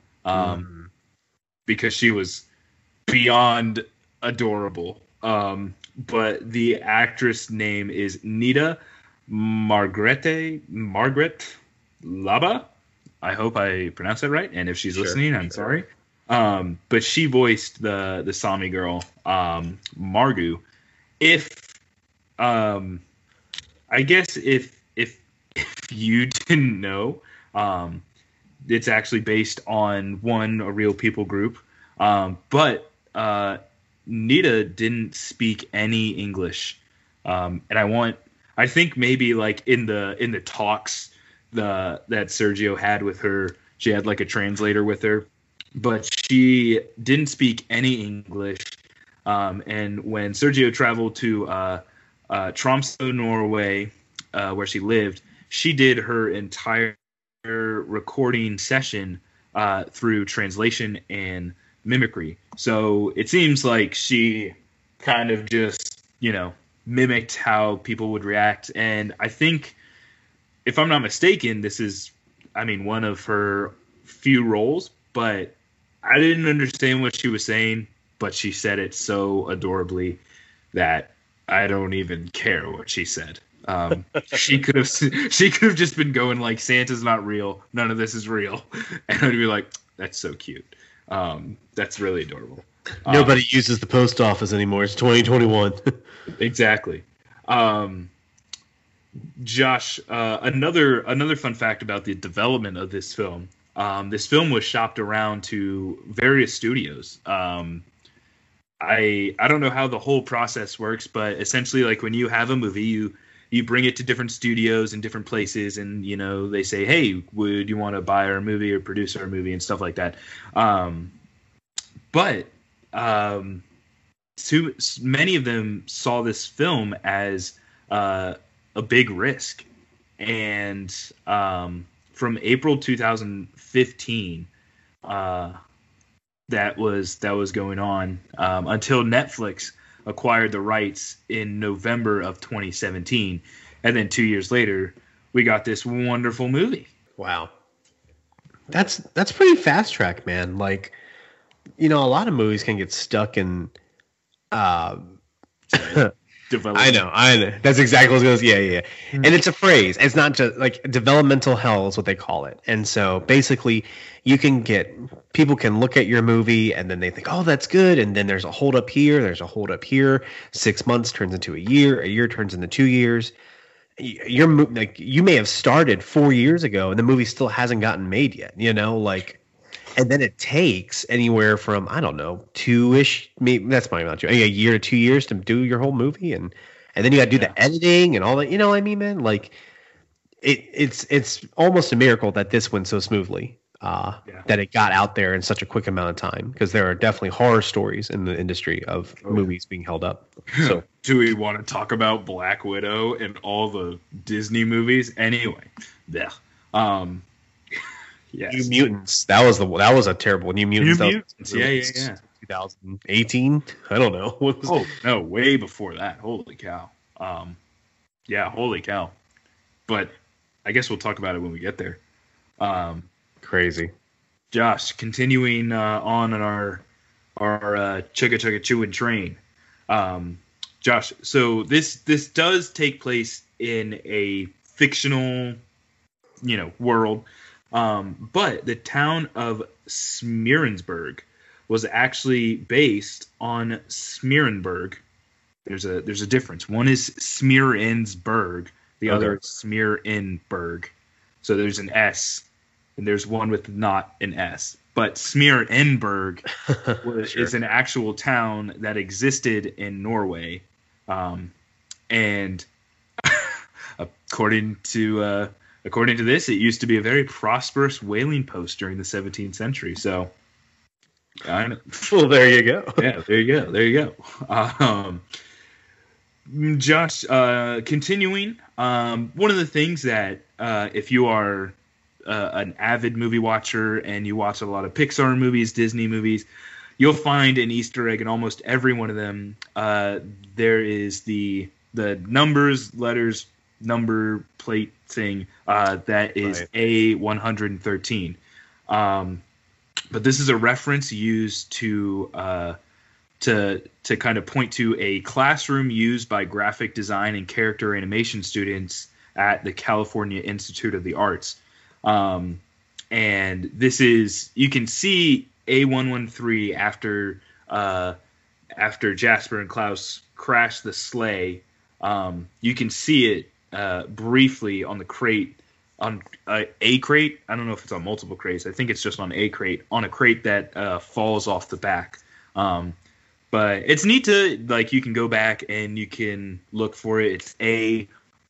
because she was beyond adorable. But the actress name is Nita Margrete Laba. I hope I pronounced that right. And if she's listening, I'm sorry. But she voiced the Sami girl, Margu. If you didn't know, it's actually based on a real people group. But Nita didn't speak any English. And I think maybe like in the talks that Sergio had with her, she had like a translator with her, but she didn't speak any English. And when Sergio traveled to, Tromsø, Norway, where she lived, she did her entire recording session through translation and mimicry. So it seems like she kind of just, you know, mimicked how people would react. And I think, if I'm not mistaken, this is, I mean, one of her few roles but I didn't understand what she was saying, but she said it so adorably that I don't even care what she said. She could have just been going like, Santa's not real. None of this is real. And I'd be like, that's so cute. That's really adorable. Nobody uses the post office anymore. It's 2021. Exactly. Josh, another fun fact about the development of this film. This film was shopped around to various studios. I don't know how the whole process works, but essentially, like, when you have a movie, you bring it to different studios and different places, and, you know, they say, hey, would you want to buy our movie or produce our movie and stuff like that. But too many of them saw this film as a big risk. And from April 2015, that was going on until Netflix acquired the rights in November of 2017. And then 2 years later, we got this wonderful movie. Wow. That's pretty fast track, man. Like, you know, a lot of movies can get stuck in development. I know. That's exactly what I was going to say. Yeah. And it's a phrase. It's not just like developmental hell is what they call it. And so basically people can look at your movie and then they think, oh, that's good. And then there's a hold up here. There's a hold up here. 6 months turns into a year. A year turns into 2 years. Your like you may have started 4 years ago and the movie still hasn't gotten made yet, you know, like. And then it takes anywhere from, I don't know, two-ish, maybe that's my amount, a year to 2 years to do your whole movie. And then you got to do the editing and all that. You know what I mean, man? Like, it's almost a miracle that this went so smoothly, that it got out there in such a quick amount of time, because there are definitely horror stories in the industry of movies being held up. So do we want to talk about Black Widow and all the Disney movies? Anyway, yeah. Yes. New Mutants. That was a terrible New Mutants. New Mutants. 2018. I don't know. No, way before that. Holy cow. Holy cow. But I guess we'll talk about it when we get there. Crazy. Josh, continuing on our chugga chewing train. Josh, so this does take place in a fictional, you know, world. But the town of Smeerenburg was actually based on Smeerenburg. There's a difference. One is Smeerensburg, the other is Smeerenburg. So there's an S, and there's one with not an S. But Smeerenburg is an actual town that existed in Norway, and according to this, it used to be a very prosperous whaling post during the 17th century. So, I know. Well, there you go. Yeah, there you go. Josh, continuing, one of the things that if you are an avid movie watcher and you watch a lot of Pixar movies, Disney movies, you'll find an Easter egg in almost every one of them. There is the numbers, letters, number plate thing that is A113, but this is a reference used to kind of point to a classroom used by graphic design and character animation students at the California Institute of the Arts, and this is, you can see A113 after Jasper and Klaus crash the sleigh. You can see it briefly on the crate, on a crate. I don't know if it's on multiple crates. I think it's just on a crate, that falls off the back. But it's neat to, like, you can go back and you can look for it. It's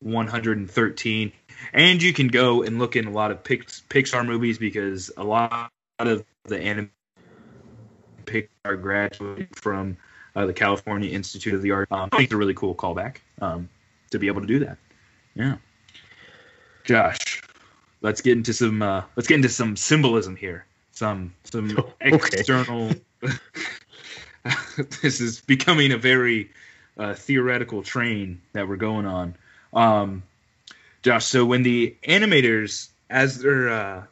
A113. And you can go and look in a lot of Pixar movies, because a lot of the anime Pixar graduated from the California Institute of the Arts. I think it's a really cool callback to be able to do that. Yeah, Josh, let's get into some symbolism here. Some external. This is becoming a very theoretical train that we're going on, Josh. So when the animators, as they're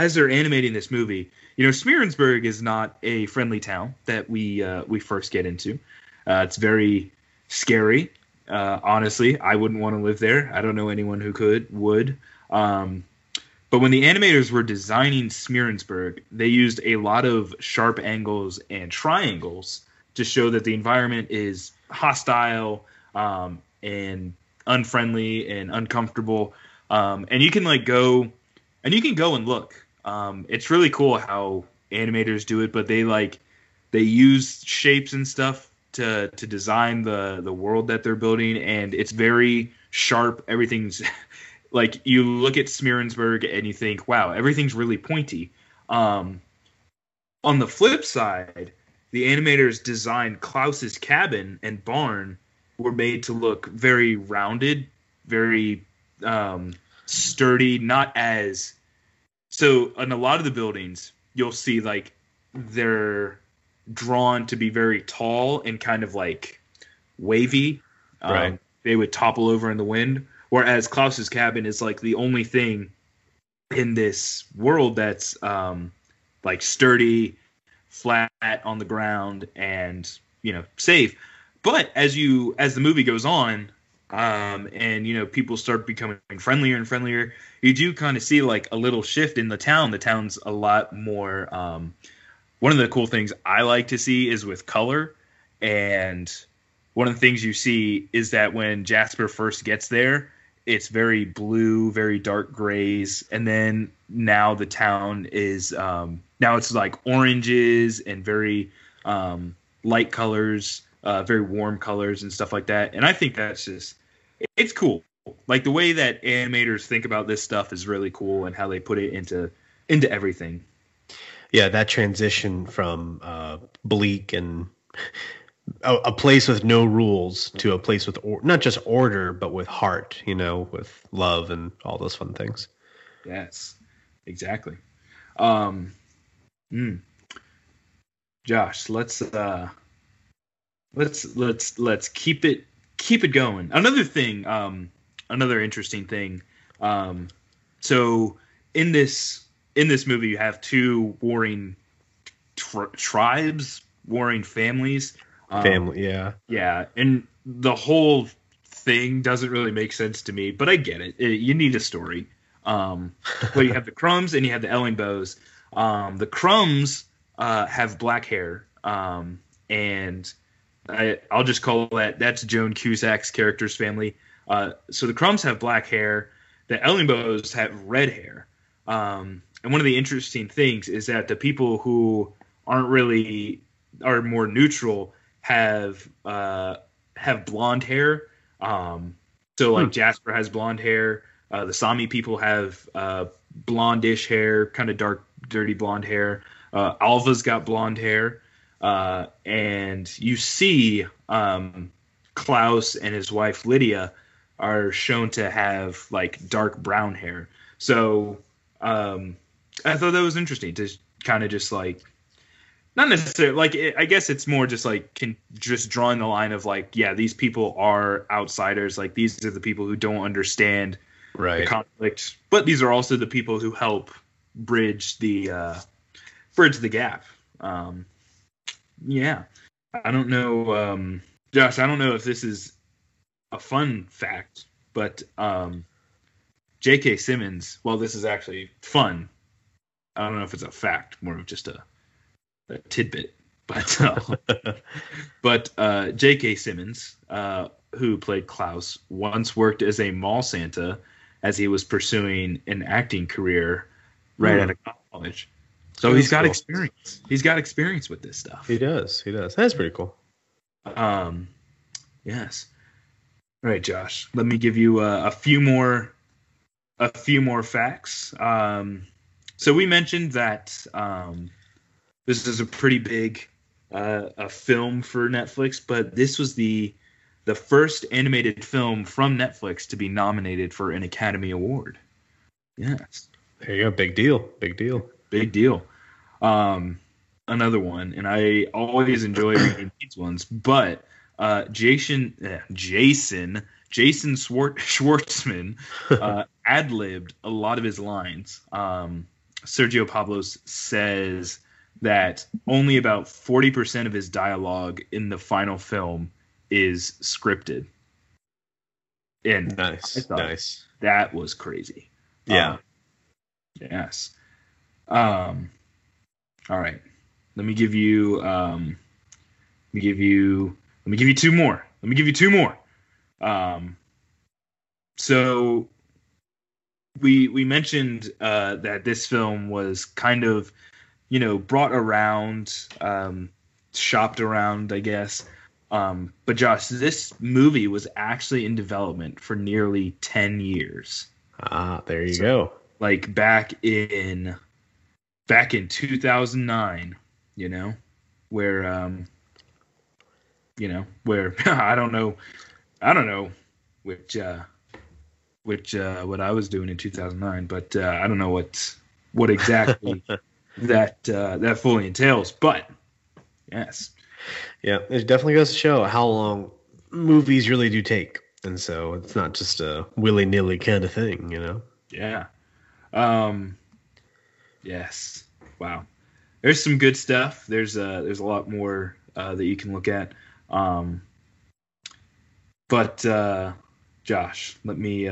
animating this movie, you know, Smeerenburg is not a friendly town that we first get into. It's very scary. Honestly, I wouldn't want to live there. I don't know anyone who would. But when the animators were designing Smeerenburg, they used a lot of sharp angles and triangles to show that the environment is hostile and unfriendly and uncomfortable. And you can go and look. It's really cool how animators do it, but they use shapes and stuff to design the world that they're building, and it's very sharp. Everything's like, you look at Smeerenburg and you think, wow, everything's really pointy. On the flip side, the animators designed Klaus's cabin and barn were made to look very rounded, very sturdy, not as... So in a lot of the buildings, you'll see like they're drawn to be very tall and kind of like wavy. Right. They would topple over in the wind. Whereas Klaus's cabin is like the only thing in this world that's like sturdy, flat on the ground, and, you know, safe. But as the movie goes on, and, you know, people start becoming friendlier and friendlier, you do kind of see like a little shift in the town. The town's a lot more, one of the cool things I like to see is with color. And one of the things you see is that when Jasper first gets there, it's very blue, very dark grays. And then now the town is, now it's like oranges and very, light colors. Very warm colors and stuff like that. And I think that's just, it's cool. Like the way that animators think about this stuff is really cool, and how they put it into everything. Yeah. That transition from bleak and a place with no rules to a place with not just order, but with heart, you know, with love and all those fun things. Yes, exactly. Josh, let's keep it going. Another thing, another interesting thing. So in this movie, you have two warring tribes, warring families. Yeah, and the whole thing doesn't really make sense to me, but I get it. You need a story. Well, you have the Crumbs and you have the Ellingbows. The Crumbs have black hair, and I'll just call that's Joan Cusack's character's family. So the Crumbs have black hair. The Ellingbows have red hair. And one of the interesting things is that the people who are more neutral have blonde hair. So like Jasper has blonde hair. The Sami people have blondish hair, kind of dark, dirty blonde hair. Alva's got blonde hair. And you see Klaus and his wife Lydia are shown to have like dark brown hair. So I thought that was interesting to kind of just like, not necessarily like I guess it's more just like just drawing the line of like, yeah, these people are outsiders. Like these are the people who don't understand the conflict, but these are also the people who help bridge the gap. Yeah, I don't know, Josh, I don't know if this is a fun fact, but J.K. Simmons, well, this is actually fun. I don't know if it's a fact, more of just a tidbit. But J.K. Simmons, who played Klaus, once worked as a mall Santa as he was pursuing an acting career right out of college. So he's got experience. He's got experience with this stuff. He does. He does. That's pretty cool. Yes. All right, Josh. Let me give you a few more facts. So we mentioned that this is a pretty big a film for Netflix, but this was the first animated film from Netflix to be nominated for an Academy Award. Yes. There you go. Big deal. Big deal. Big deal. Another one, and I always enjoy reading these ones, but Jason Schwartzman ad-libbed a lot of his lines. Sergio Pablos says that only about 40% of his dialogue in the final film is scripted. And nice. That was crazy. Yeah. Yes. All right. Let me give you two more. So we mentioned that this film was kind of, brought around, shopped around, I guess. But Josh, this movie was actually in development for nearly 10 years. Ah, there you go. Like back in 2009, where I don't know which what I was doing in 2009, but I don't know what exactly that fully entails. But yes. Yeah, it definitely goes to show how long movies really do take. And so it's not just a willy-nilly kind of thing, Yeah. Yes. Wow. There's some good stuff. There's a lot more that you can look at. But Josh, let me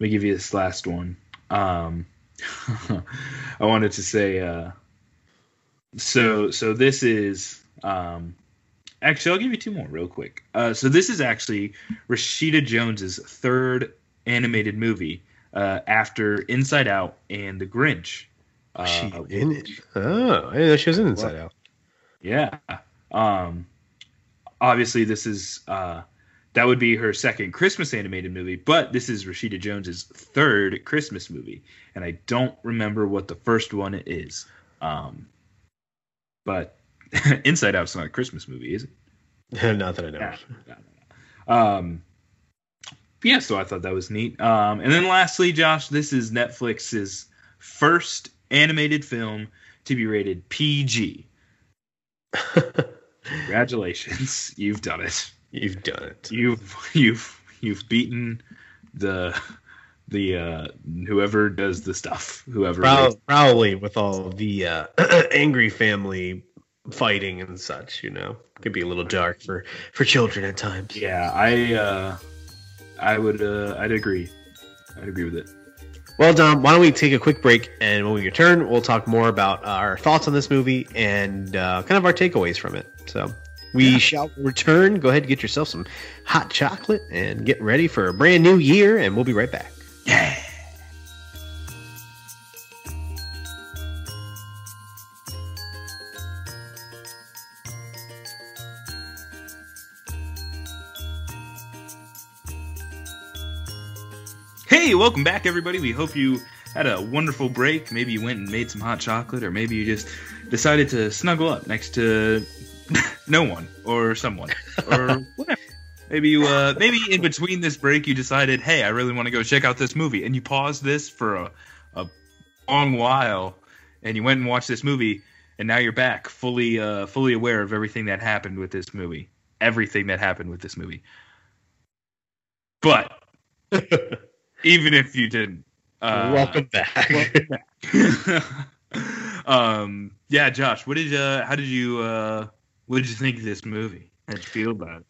give you this last one. I wanted to say so this is actually, I'll give you two more real quick. So this is actually Rashida Jones's third animated movie after Inside Out and The Grinch. She in it? Oh, I didn't know she was in Inside Out. Yeah. Obviously, this is that would be her second Christmas animated movie, but this is Rashida Jones's third Christmas movie, and I don't remember what the first one is. But Inside Out's not a Christmas movie, is it? Not that I know. No. Yeah, so I thought that was neat. And then lastly, Josh, this is Netflix's first animated film to be rated PG. Congratulations, you've done it. You've beaten the whoever does the stuff. Whoever probably with all the angry family fighting and such, could be a little dark for children at times. Yeah, I'd agree with it. Well, Dom, why don't we take a quick break, and when we return, we'll talk more about our thoughts on this movie and kind of our takeaways from it. So we shall return. Go ahead and get yourself some hot chocolate and get ready for a brand new year, and we'll be right back. Yeah. Hey, welcome back, everybody. We hope you had a wonderful break. Maybe you went and made some hot chocolate, or maybe you just decided to snuggle up next to no one or someone or whatever. Maybe you, maybe in between this break, you decided, hey, I really want to go check out this movie. And you paused this for a long while, and you went and watched this movie, and now you're back fully aware of everything that happened with this movie. But... even if you didn't. Welcome back. Yeah, Josh, what did you think of this movie? How'd you feel about it?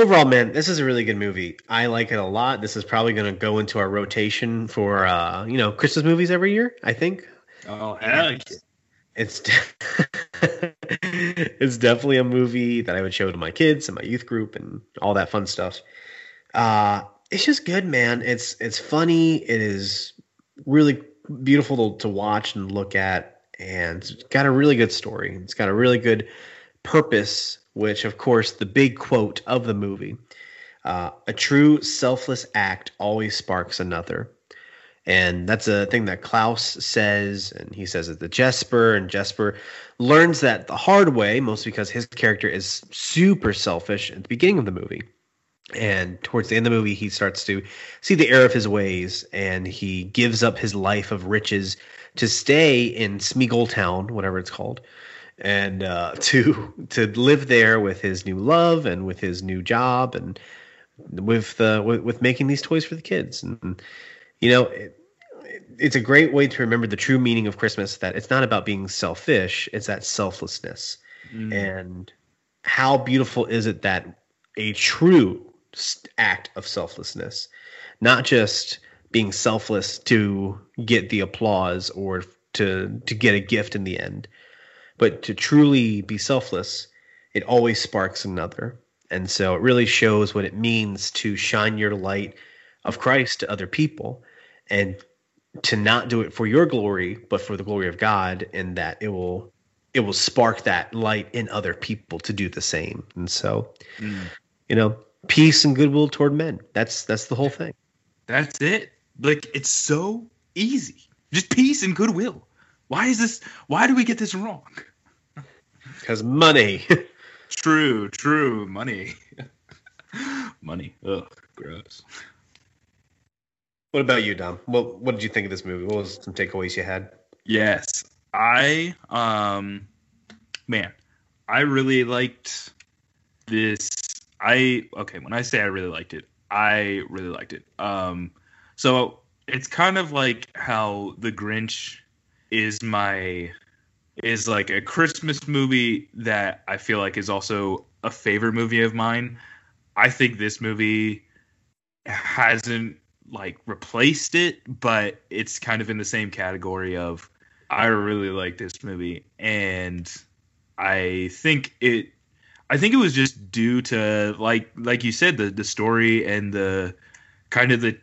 Overall, man, this is a really good movie. I like it a lot. This is probably going to go into our rotation for, Christmas movies every year, I think. Oh, hell yeah. It's definitely a movie that I would show to my kids and my youth group and all that fun stuff. It's just good, man. It's funny. It is really beautiful to watch and look at, and it's got a really good story. It's got a really good purpose, which, of course, the big quote of the movie, a true selfless act always sparks another. And that's a thing that Klaus says, and he says it to Jesper, and Jesper learns that the hard way, mostly because his character is super selfish at the beginning of the movie. And towards the end of the movie, he starts to see the error of his ways, and he gives up his life of riches to stay in Smeagol Town, whatever it's called, and to live there with his new love and with his new job and with making these toys for the kids. And it's a great way to remember the true meaning of Christmas, that it's not about being selfish. It's that selflessness. And how beautiful is it that a true act of selflessness, not just being selfless to get the applause or to get a gift in the end, but to truly be selfless, it always sparks another. And so it really shows what it means to shine your light of Christ to other people, and to not do it for your glory, but for the glory of God, and that it will spark that light in other people to do the same. And so, you know, peace and goodwill toward men. That's the whole thing. That's it. Like, it's so easy. Just peace and goodwill. Why do we get this wrong? Because money. True. Money. Ugh, gross. What about you, Dom? What did you think of this movie? What was some takeaways you had? Yes. I really liked this. When I say I really liked it, I really liked it. So it's kind of like how The Grinch is like a Christmas movie that I feel like is also a favorite movie of mine. I think this movie hasn't replaced it, but it's kind of in the same category of I really like this movie, and I think it was just due to like you said, the story and the kind of the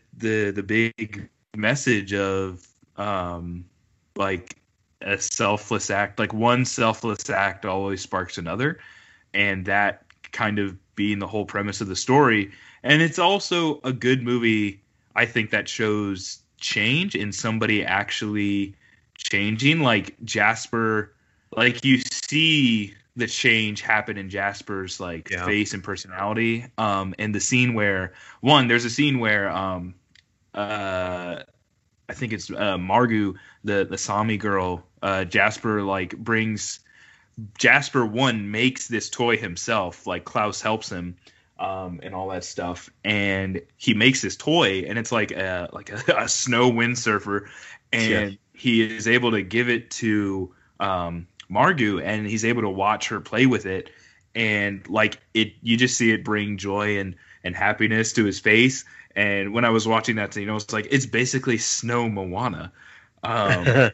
big message of a selfless act, one selfless act always sparks another, and that kind of being the whole premise of the story. And it's also a good movie, I think, that shows change in somebody actually changing. Jasper, you see the change happen in Jasper's face and personality. And the scene where there's a scene where I think it's Margu, the Sami girl, Jasper brings Jasper makes this toy himself. Klaus helps him. And all that stuff, and he makes this toy, and it's a snow windsurfer, and he is able to give it to Margu, and he's able to watch her play with it, and you just see it bring joy and happiness to his face. And when I was watching that scene, I was it's basically Snow Moana, but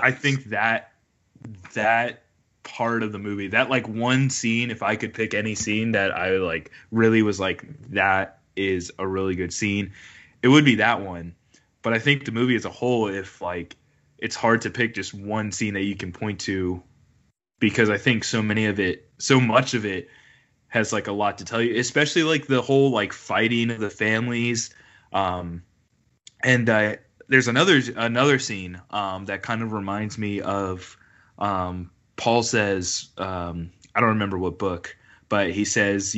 I think that part of the movie, that one scene, if I could pick any scene that I really was that is a really good scene, it would be that one. But I think the movie as a whole, if it's hard to pick just one scene that you can point to, because I think so much of it has a lot to tell you, especially the whole fighting of the families. And there's another scene that kind of reminds me of Paul says, I don't remember what book, but he says,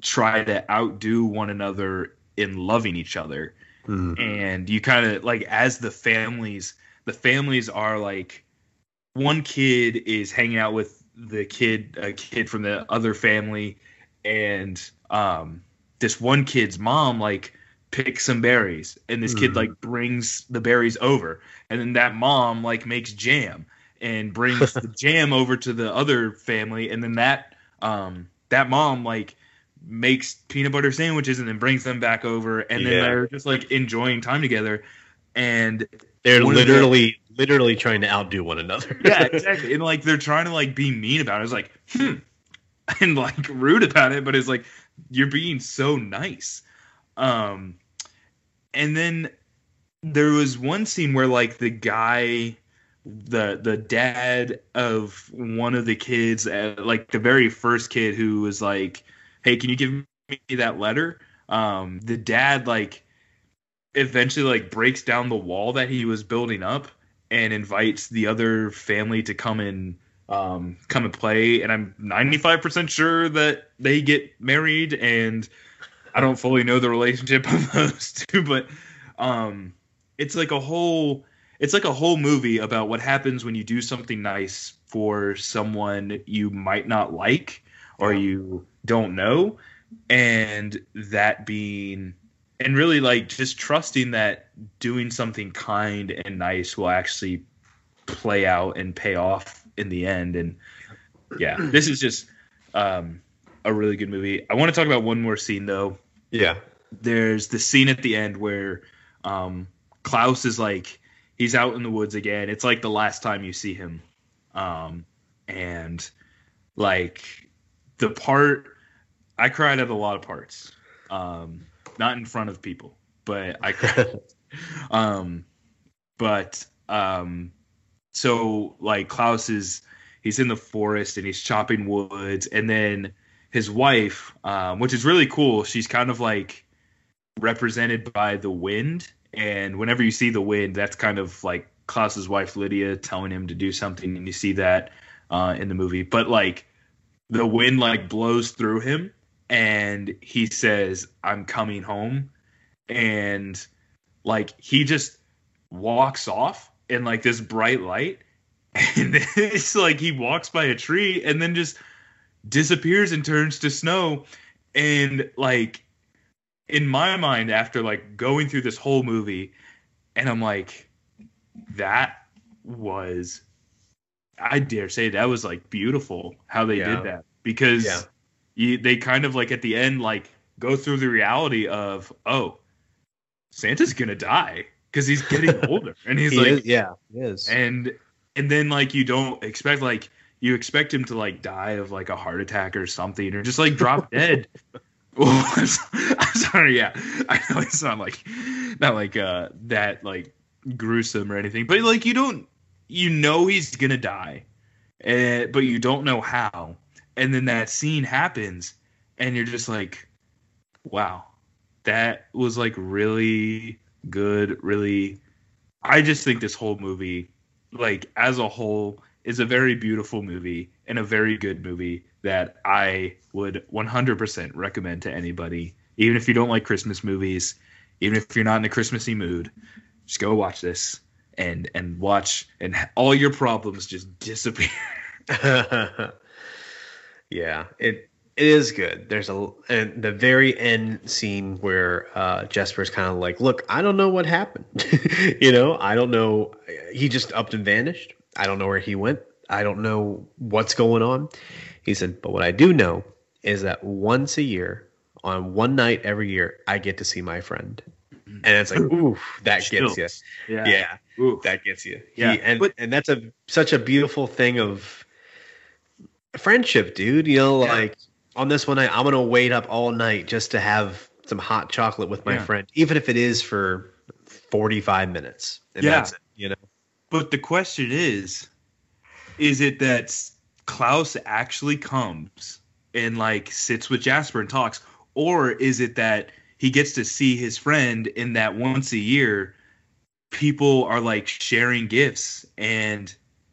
try to outdo one another in loving each other. And you kind of as the families are one kid is hanging out with a kid from the other family, and this one kid's mom pick some berries, and this kid brings the berries over, and then that mom makes jam and brings the jam over to the other family, and then that mom makes peanut butter sandwiches and then brings them back over, and then they're just enjoying time together, and they're literally trying to outdo one another. Yeah, exactly. And they're trying to be mean about it. It's and rude about it, but it's you're being so nice. And then there was one scene where the guy, the dad of one of the kids, the very first kid who was hey, can you give me that letter? The dad eventually breaks down the wall that he was building up and invites the other family to come and play. And I'm 95% sure that they get married, and I don't fully know the relationship of those two, but it's a whole movie about what happens when you do something nice for someone you might not like or you don't know, and that being And really, like, just trusting that doing something kind and nice will actually play out and pay off in the end. And yeah, this is just a really good movie. I want to talk about one more scene, though. Yeah. There's the scene at the end where Klaus is like, he's out in the woods again. It's like the last time you see him. And like the part, I cried at a lot of parts. Not in front of people, but I cried. So like Klaus is, he's in the forest and he's chopping woods, and then his wife, which is really cool. She's kind of like represented by the wind, and whenever you see the wind, that's kind of like Klaus's wife Lydia telling him to do something, and you see that in the movie. But like the wind like blows through him. And he says, "I'm coming home." And like, he just walks off in like this bright light. And it's like, he walks by a tree and then just disappears and turns to snow. And like, in my mind, after like going through this whole movie, and I'm like, that was, I dare say that was like beautiful how they did that, because they kind of like at the end, like go through the reality of, oh, Santa's going to die because he's getting older. And he's he is. And then like, you don't expect, like you expect him to like die of like a heart attack or something, or just like drop dead. Oh, I'm sorry. Yeah. I know it's not like that like gruesome or anything, but like, you don't, you know, he's going to die, but you don't know how. And then that scene happens, and you're just like, wow, that was like really good. Really, I just think this whole movie, like as a whole, is a very beautiful movie and a very good movie that I would 100% recommend to anybody. Even if you don't like Christmas movies, even if you're not in a Christmassy mood, just go watch this and watch, and all your problems just disappear. Yeah, it is good. And the very end scene where Jesper's kind of like, look, I don't know what happened. You know, I don't know. He just upped and vanished. I don't know where he went. I don't know what's going on. He said, but what I do know is that once a year, on one night every year, I get to see my friend. And it's like, oof, that gets you. Yeah. Oof. That gets you. Yeah. And that's such a beautiful thing of friendship, dude. You know, like on this one night, I'm gonna wait up all night just to have some hot chocolate with my friend, even if it is for 45 minutes. And that's it, you know. But the question is it that Klaus actually comes and like sits with Jasper and talks, or is it that he gets to see his friend in that once a year people are like sharing gifts and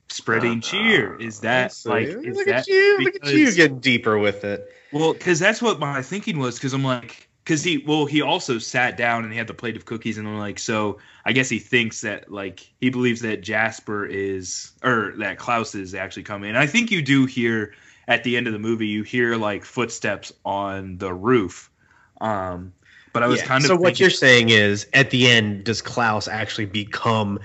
spreading cheer? Is that like, is look that at you, because, look at you getting deeper with it. Well, because that's what my thinking was. Because I'm like, because he also sat down and he had the plate of cookies, and I'm like, so I guess he thinks that like he believes that Jasper is, or that Klaus is actually coming. And I think you do hear at the end of the movie, you hear like footsteps on the roof. But I was kind of. So what you're saying is, at the end, does Klaus actually become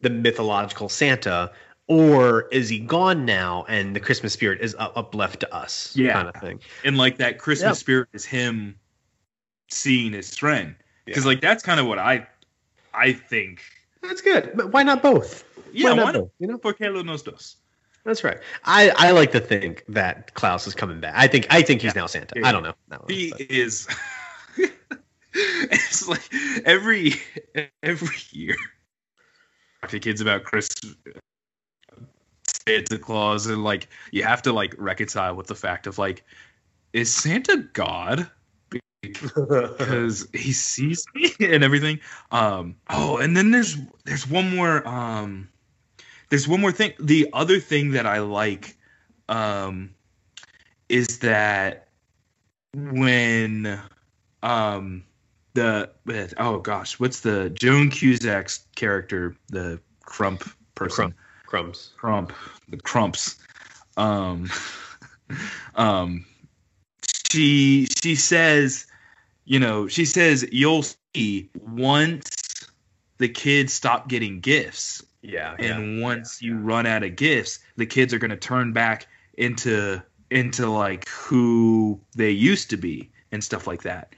the mythological Santa? Or is he gone now, and the Christmas spirit is up left to us, kind of thing? And like that Christmas spirit is him seeing his friend, because like that's kind of what I think. That's good. But why not both? Yeah, why not both? You know, porque lo nos dos. That's right. I like to think that Klaus is coming back. I think he's now Santa. Yeah. I don't know. He is. It's like every year, talk to kids about Christmas. Santa Claus, and like you have to like reconcile with the fact of like, is Santa God? Because he sees me and everything. And then there's one more thing. The other thing that I like is that when what's the Joan Cusack's character, the Crump person? The Crumps. She says, you know, she says, you'll once the kids stop getting gifts, once you run out of gifts, the kids are going to turn back into like who they used to be and stuff like that.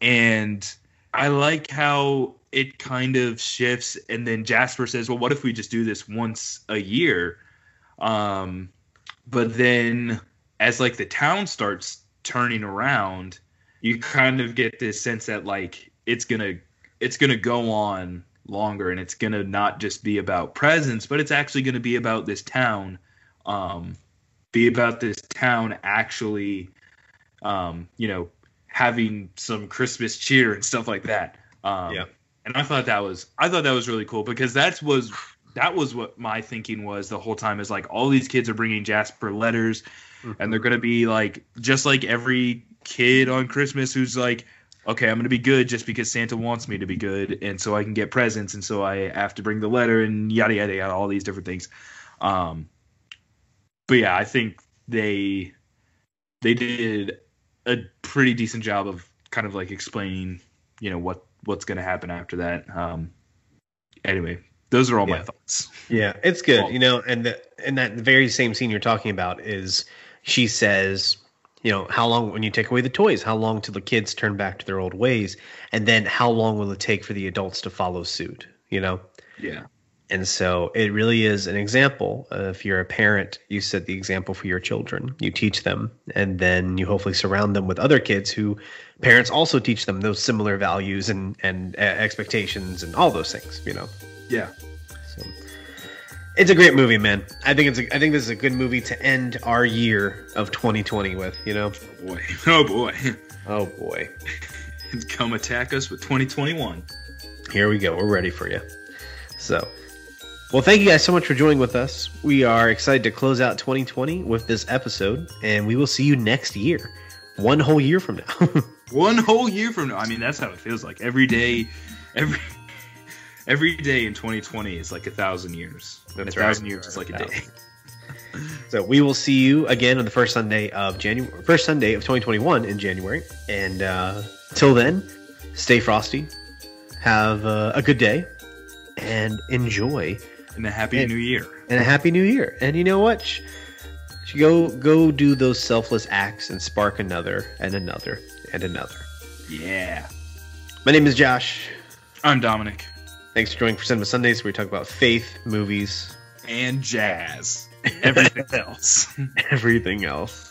And I like how it kind of shifts. And then Jasper says, well, what if we just do this once a year? But then as like the town starts turning around, you kind of get this sense that like it's going to go on longer, and it's going to not just be about presents, but it's actually going to be about this town, actually, having some Christmas cheer and stuff like that. And I thought that was really cool, because that was what my thinking was the whole time, is like all these kids are bringing Jasper letters, and they're going to be like, just like every kid on Christmas who's like, okay, I'm going to be good just because Santa wants me to be good, and so I can get presents, and so I have to bring the letter, and yada, yada, yada, all these different things. But yeah, I think they did a pretty decent job of kind of like explaining, what's going to happen after that. Anyway, those are all my thoughts. Yeah, it's good. Well, and that very same scene you're talking about is, she says, how long, when you take away the toys, how long till the kids turn back to their old ways? And then how long will it take for the adults to follow suit? Yeah. And so it really is an example. If you're a parent, you set the example for your children. You teach them, and then you hopefully surround them with other kids who parents also teach them those similar values and expectations and all those things, Yeah. So it's a great movie, man. I think this is a good movie to end our year of 2020 with, Oh boy. Come attack us with 2021. Here we go. We're ready for you. So, well, thank you guys so much for joining with us. We are excited to close out 2020 with this episode, and we will see you next year. One whole year from now. I mean, that's how it feels like. Every day in 2020 is like 1,000 years. That's 1,000 years is like a day. So we will see you again on the first Sunday of 2021 in January. And till then, stay frosty, have a good day, and enjoy. And a happy new year. And you know what? Go do those selfless acts and spark another and another and another. Yeah. My name is Josh. I'm Dominic. Thanks for joining for Cinema Sundays, where we talk about faith, movies, and jazz. Everything else.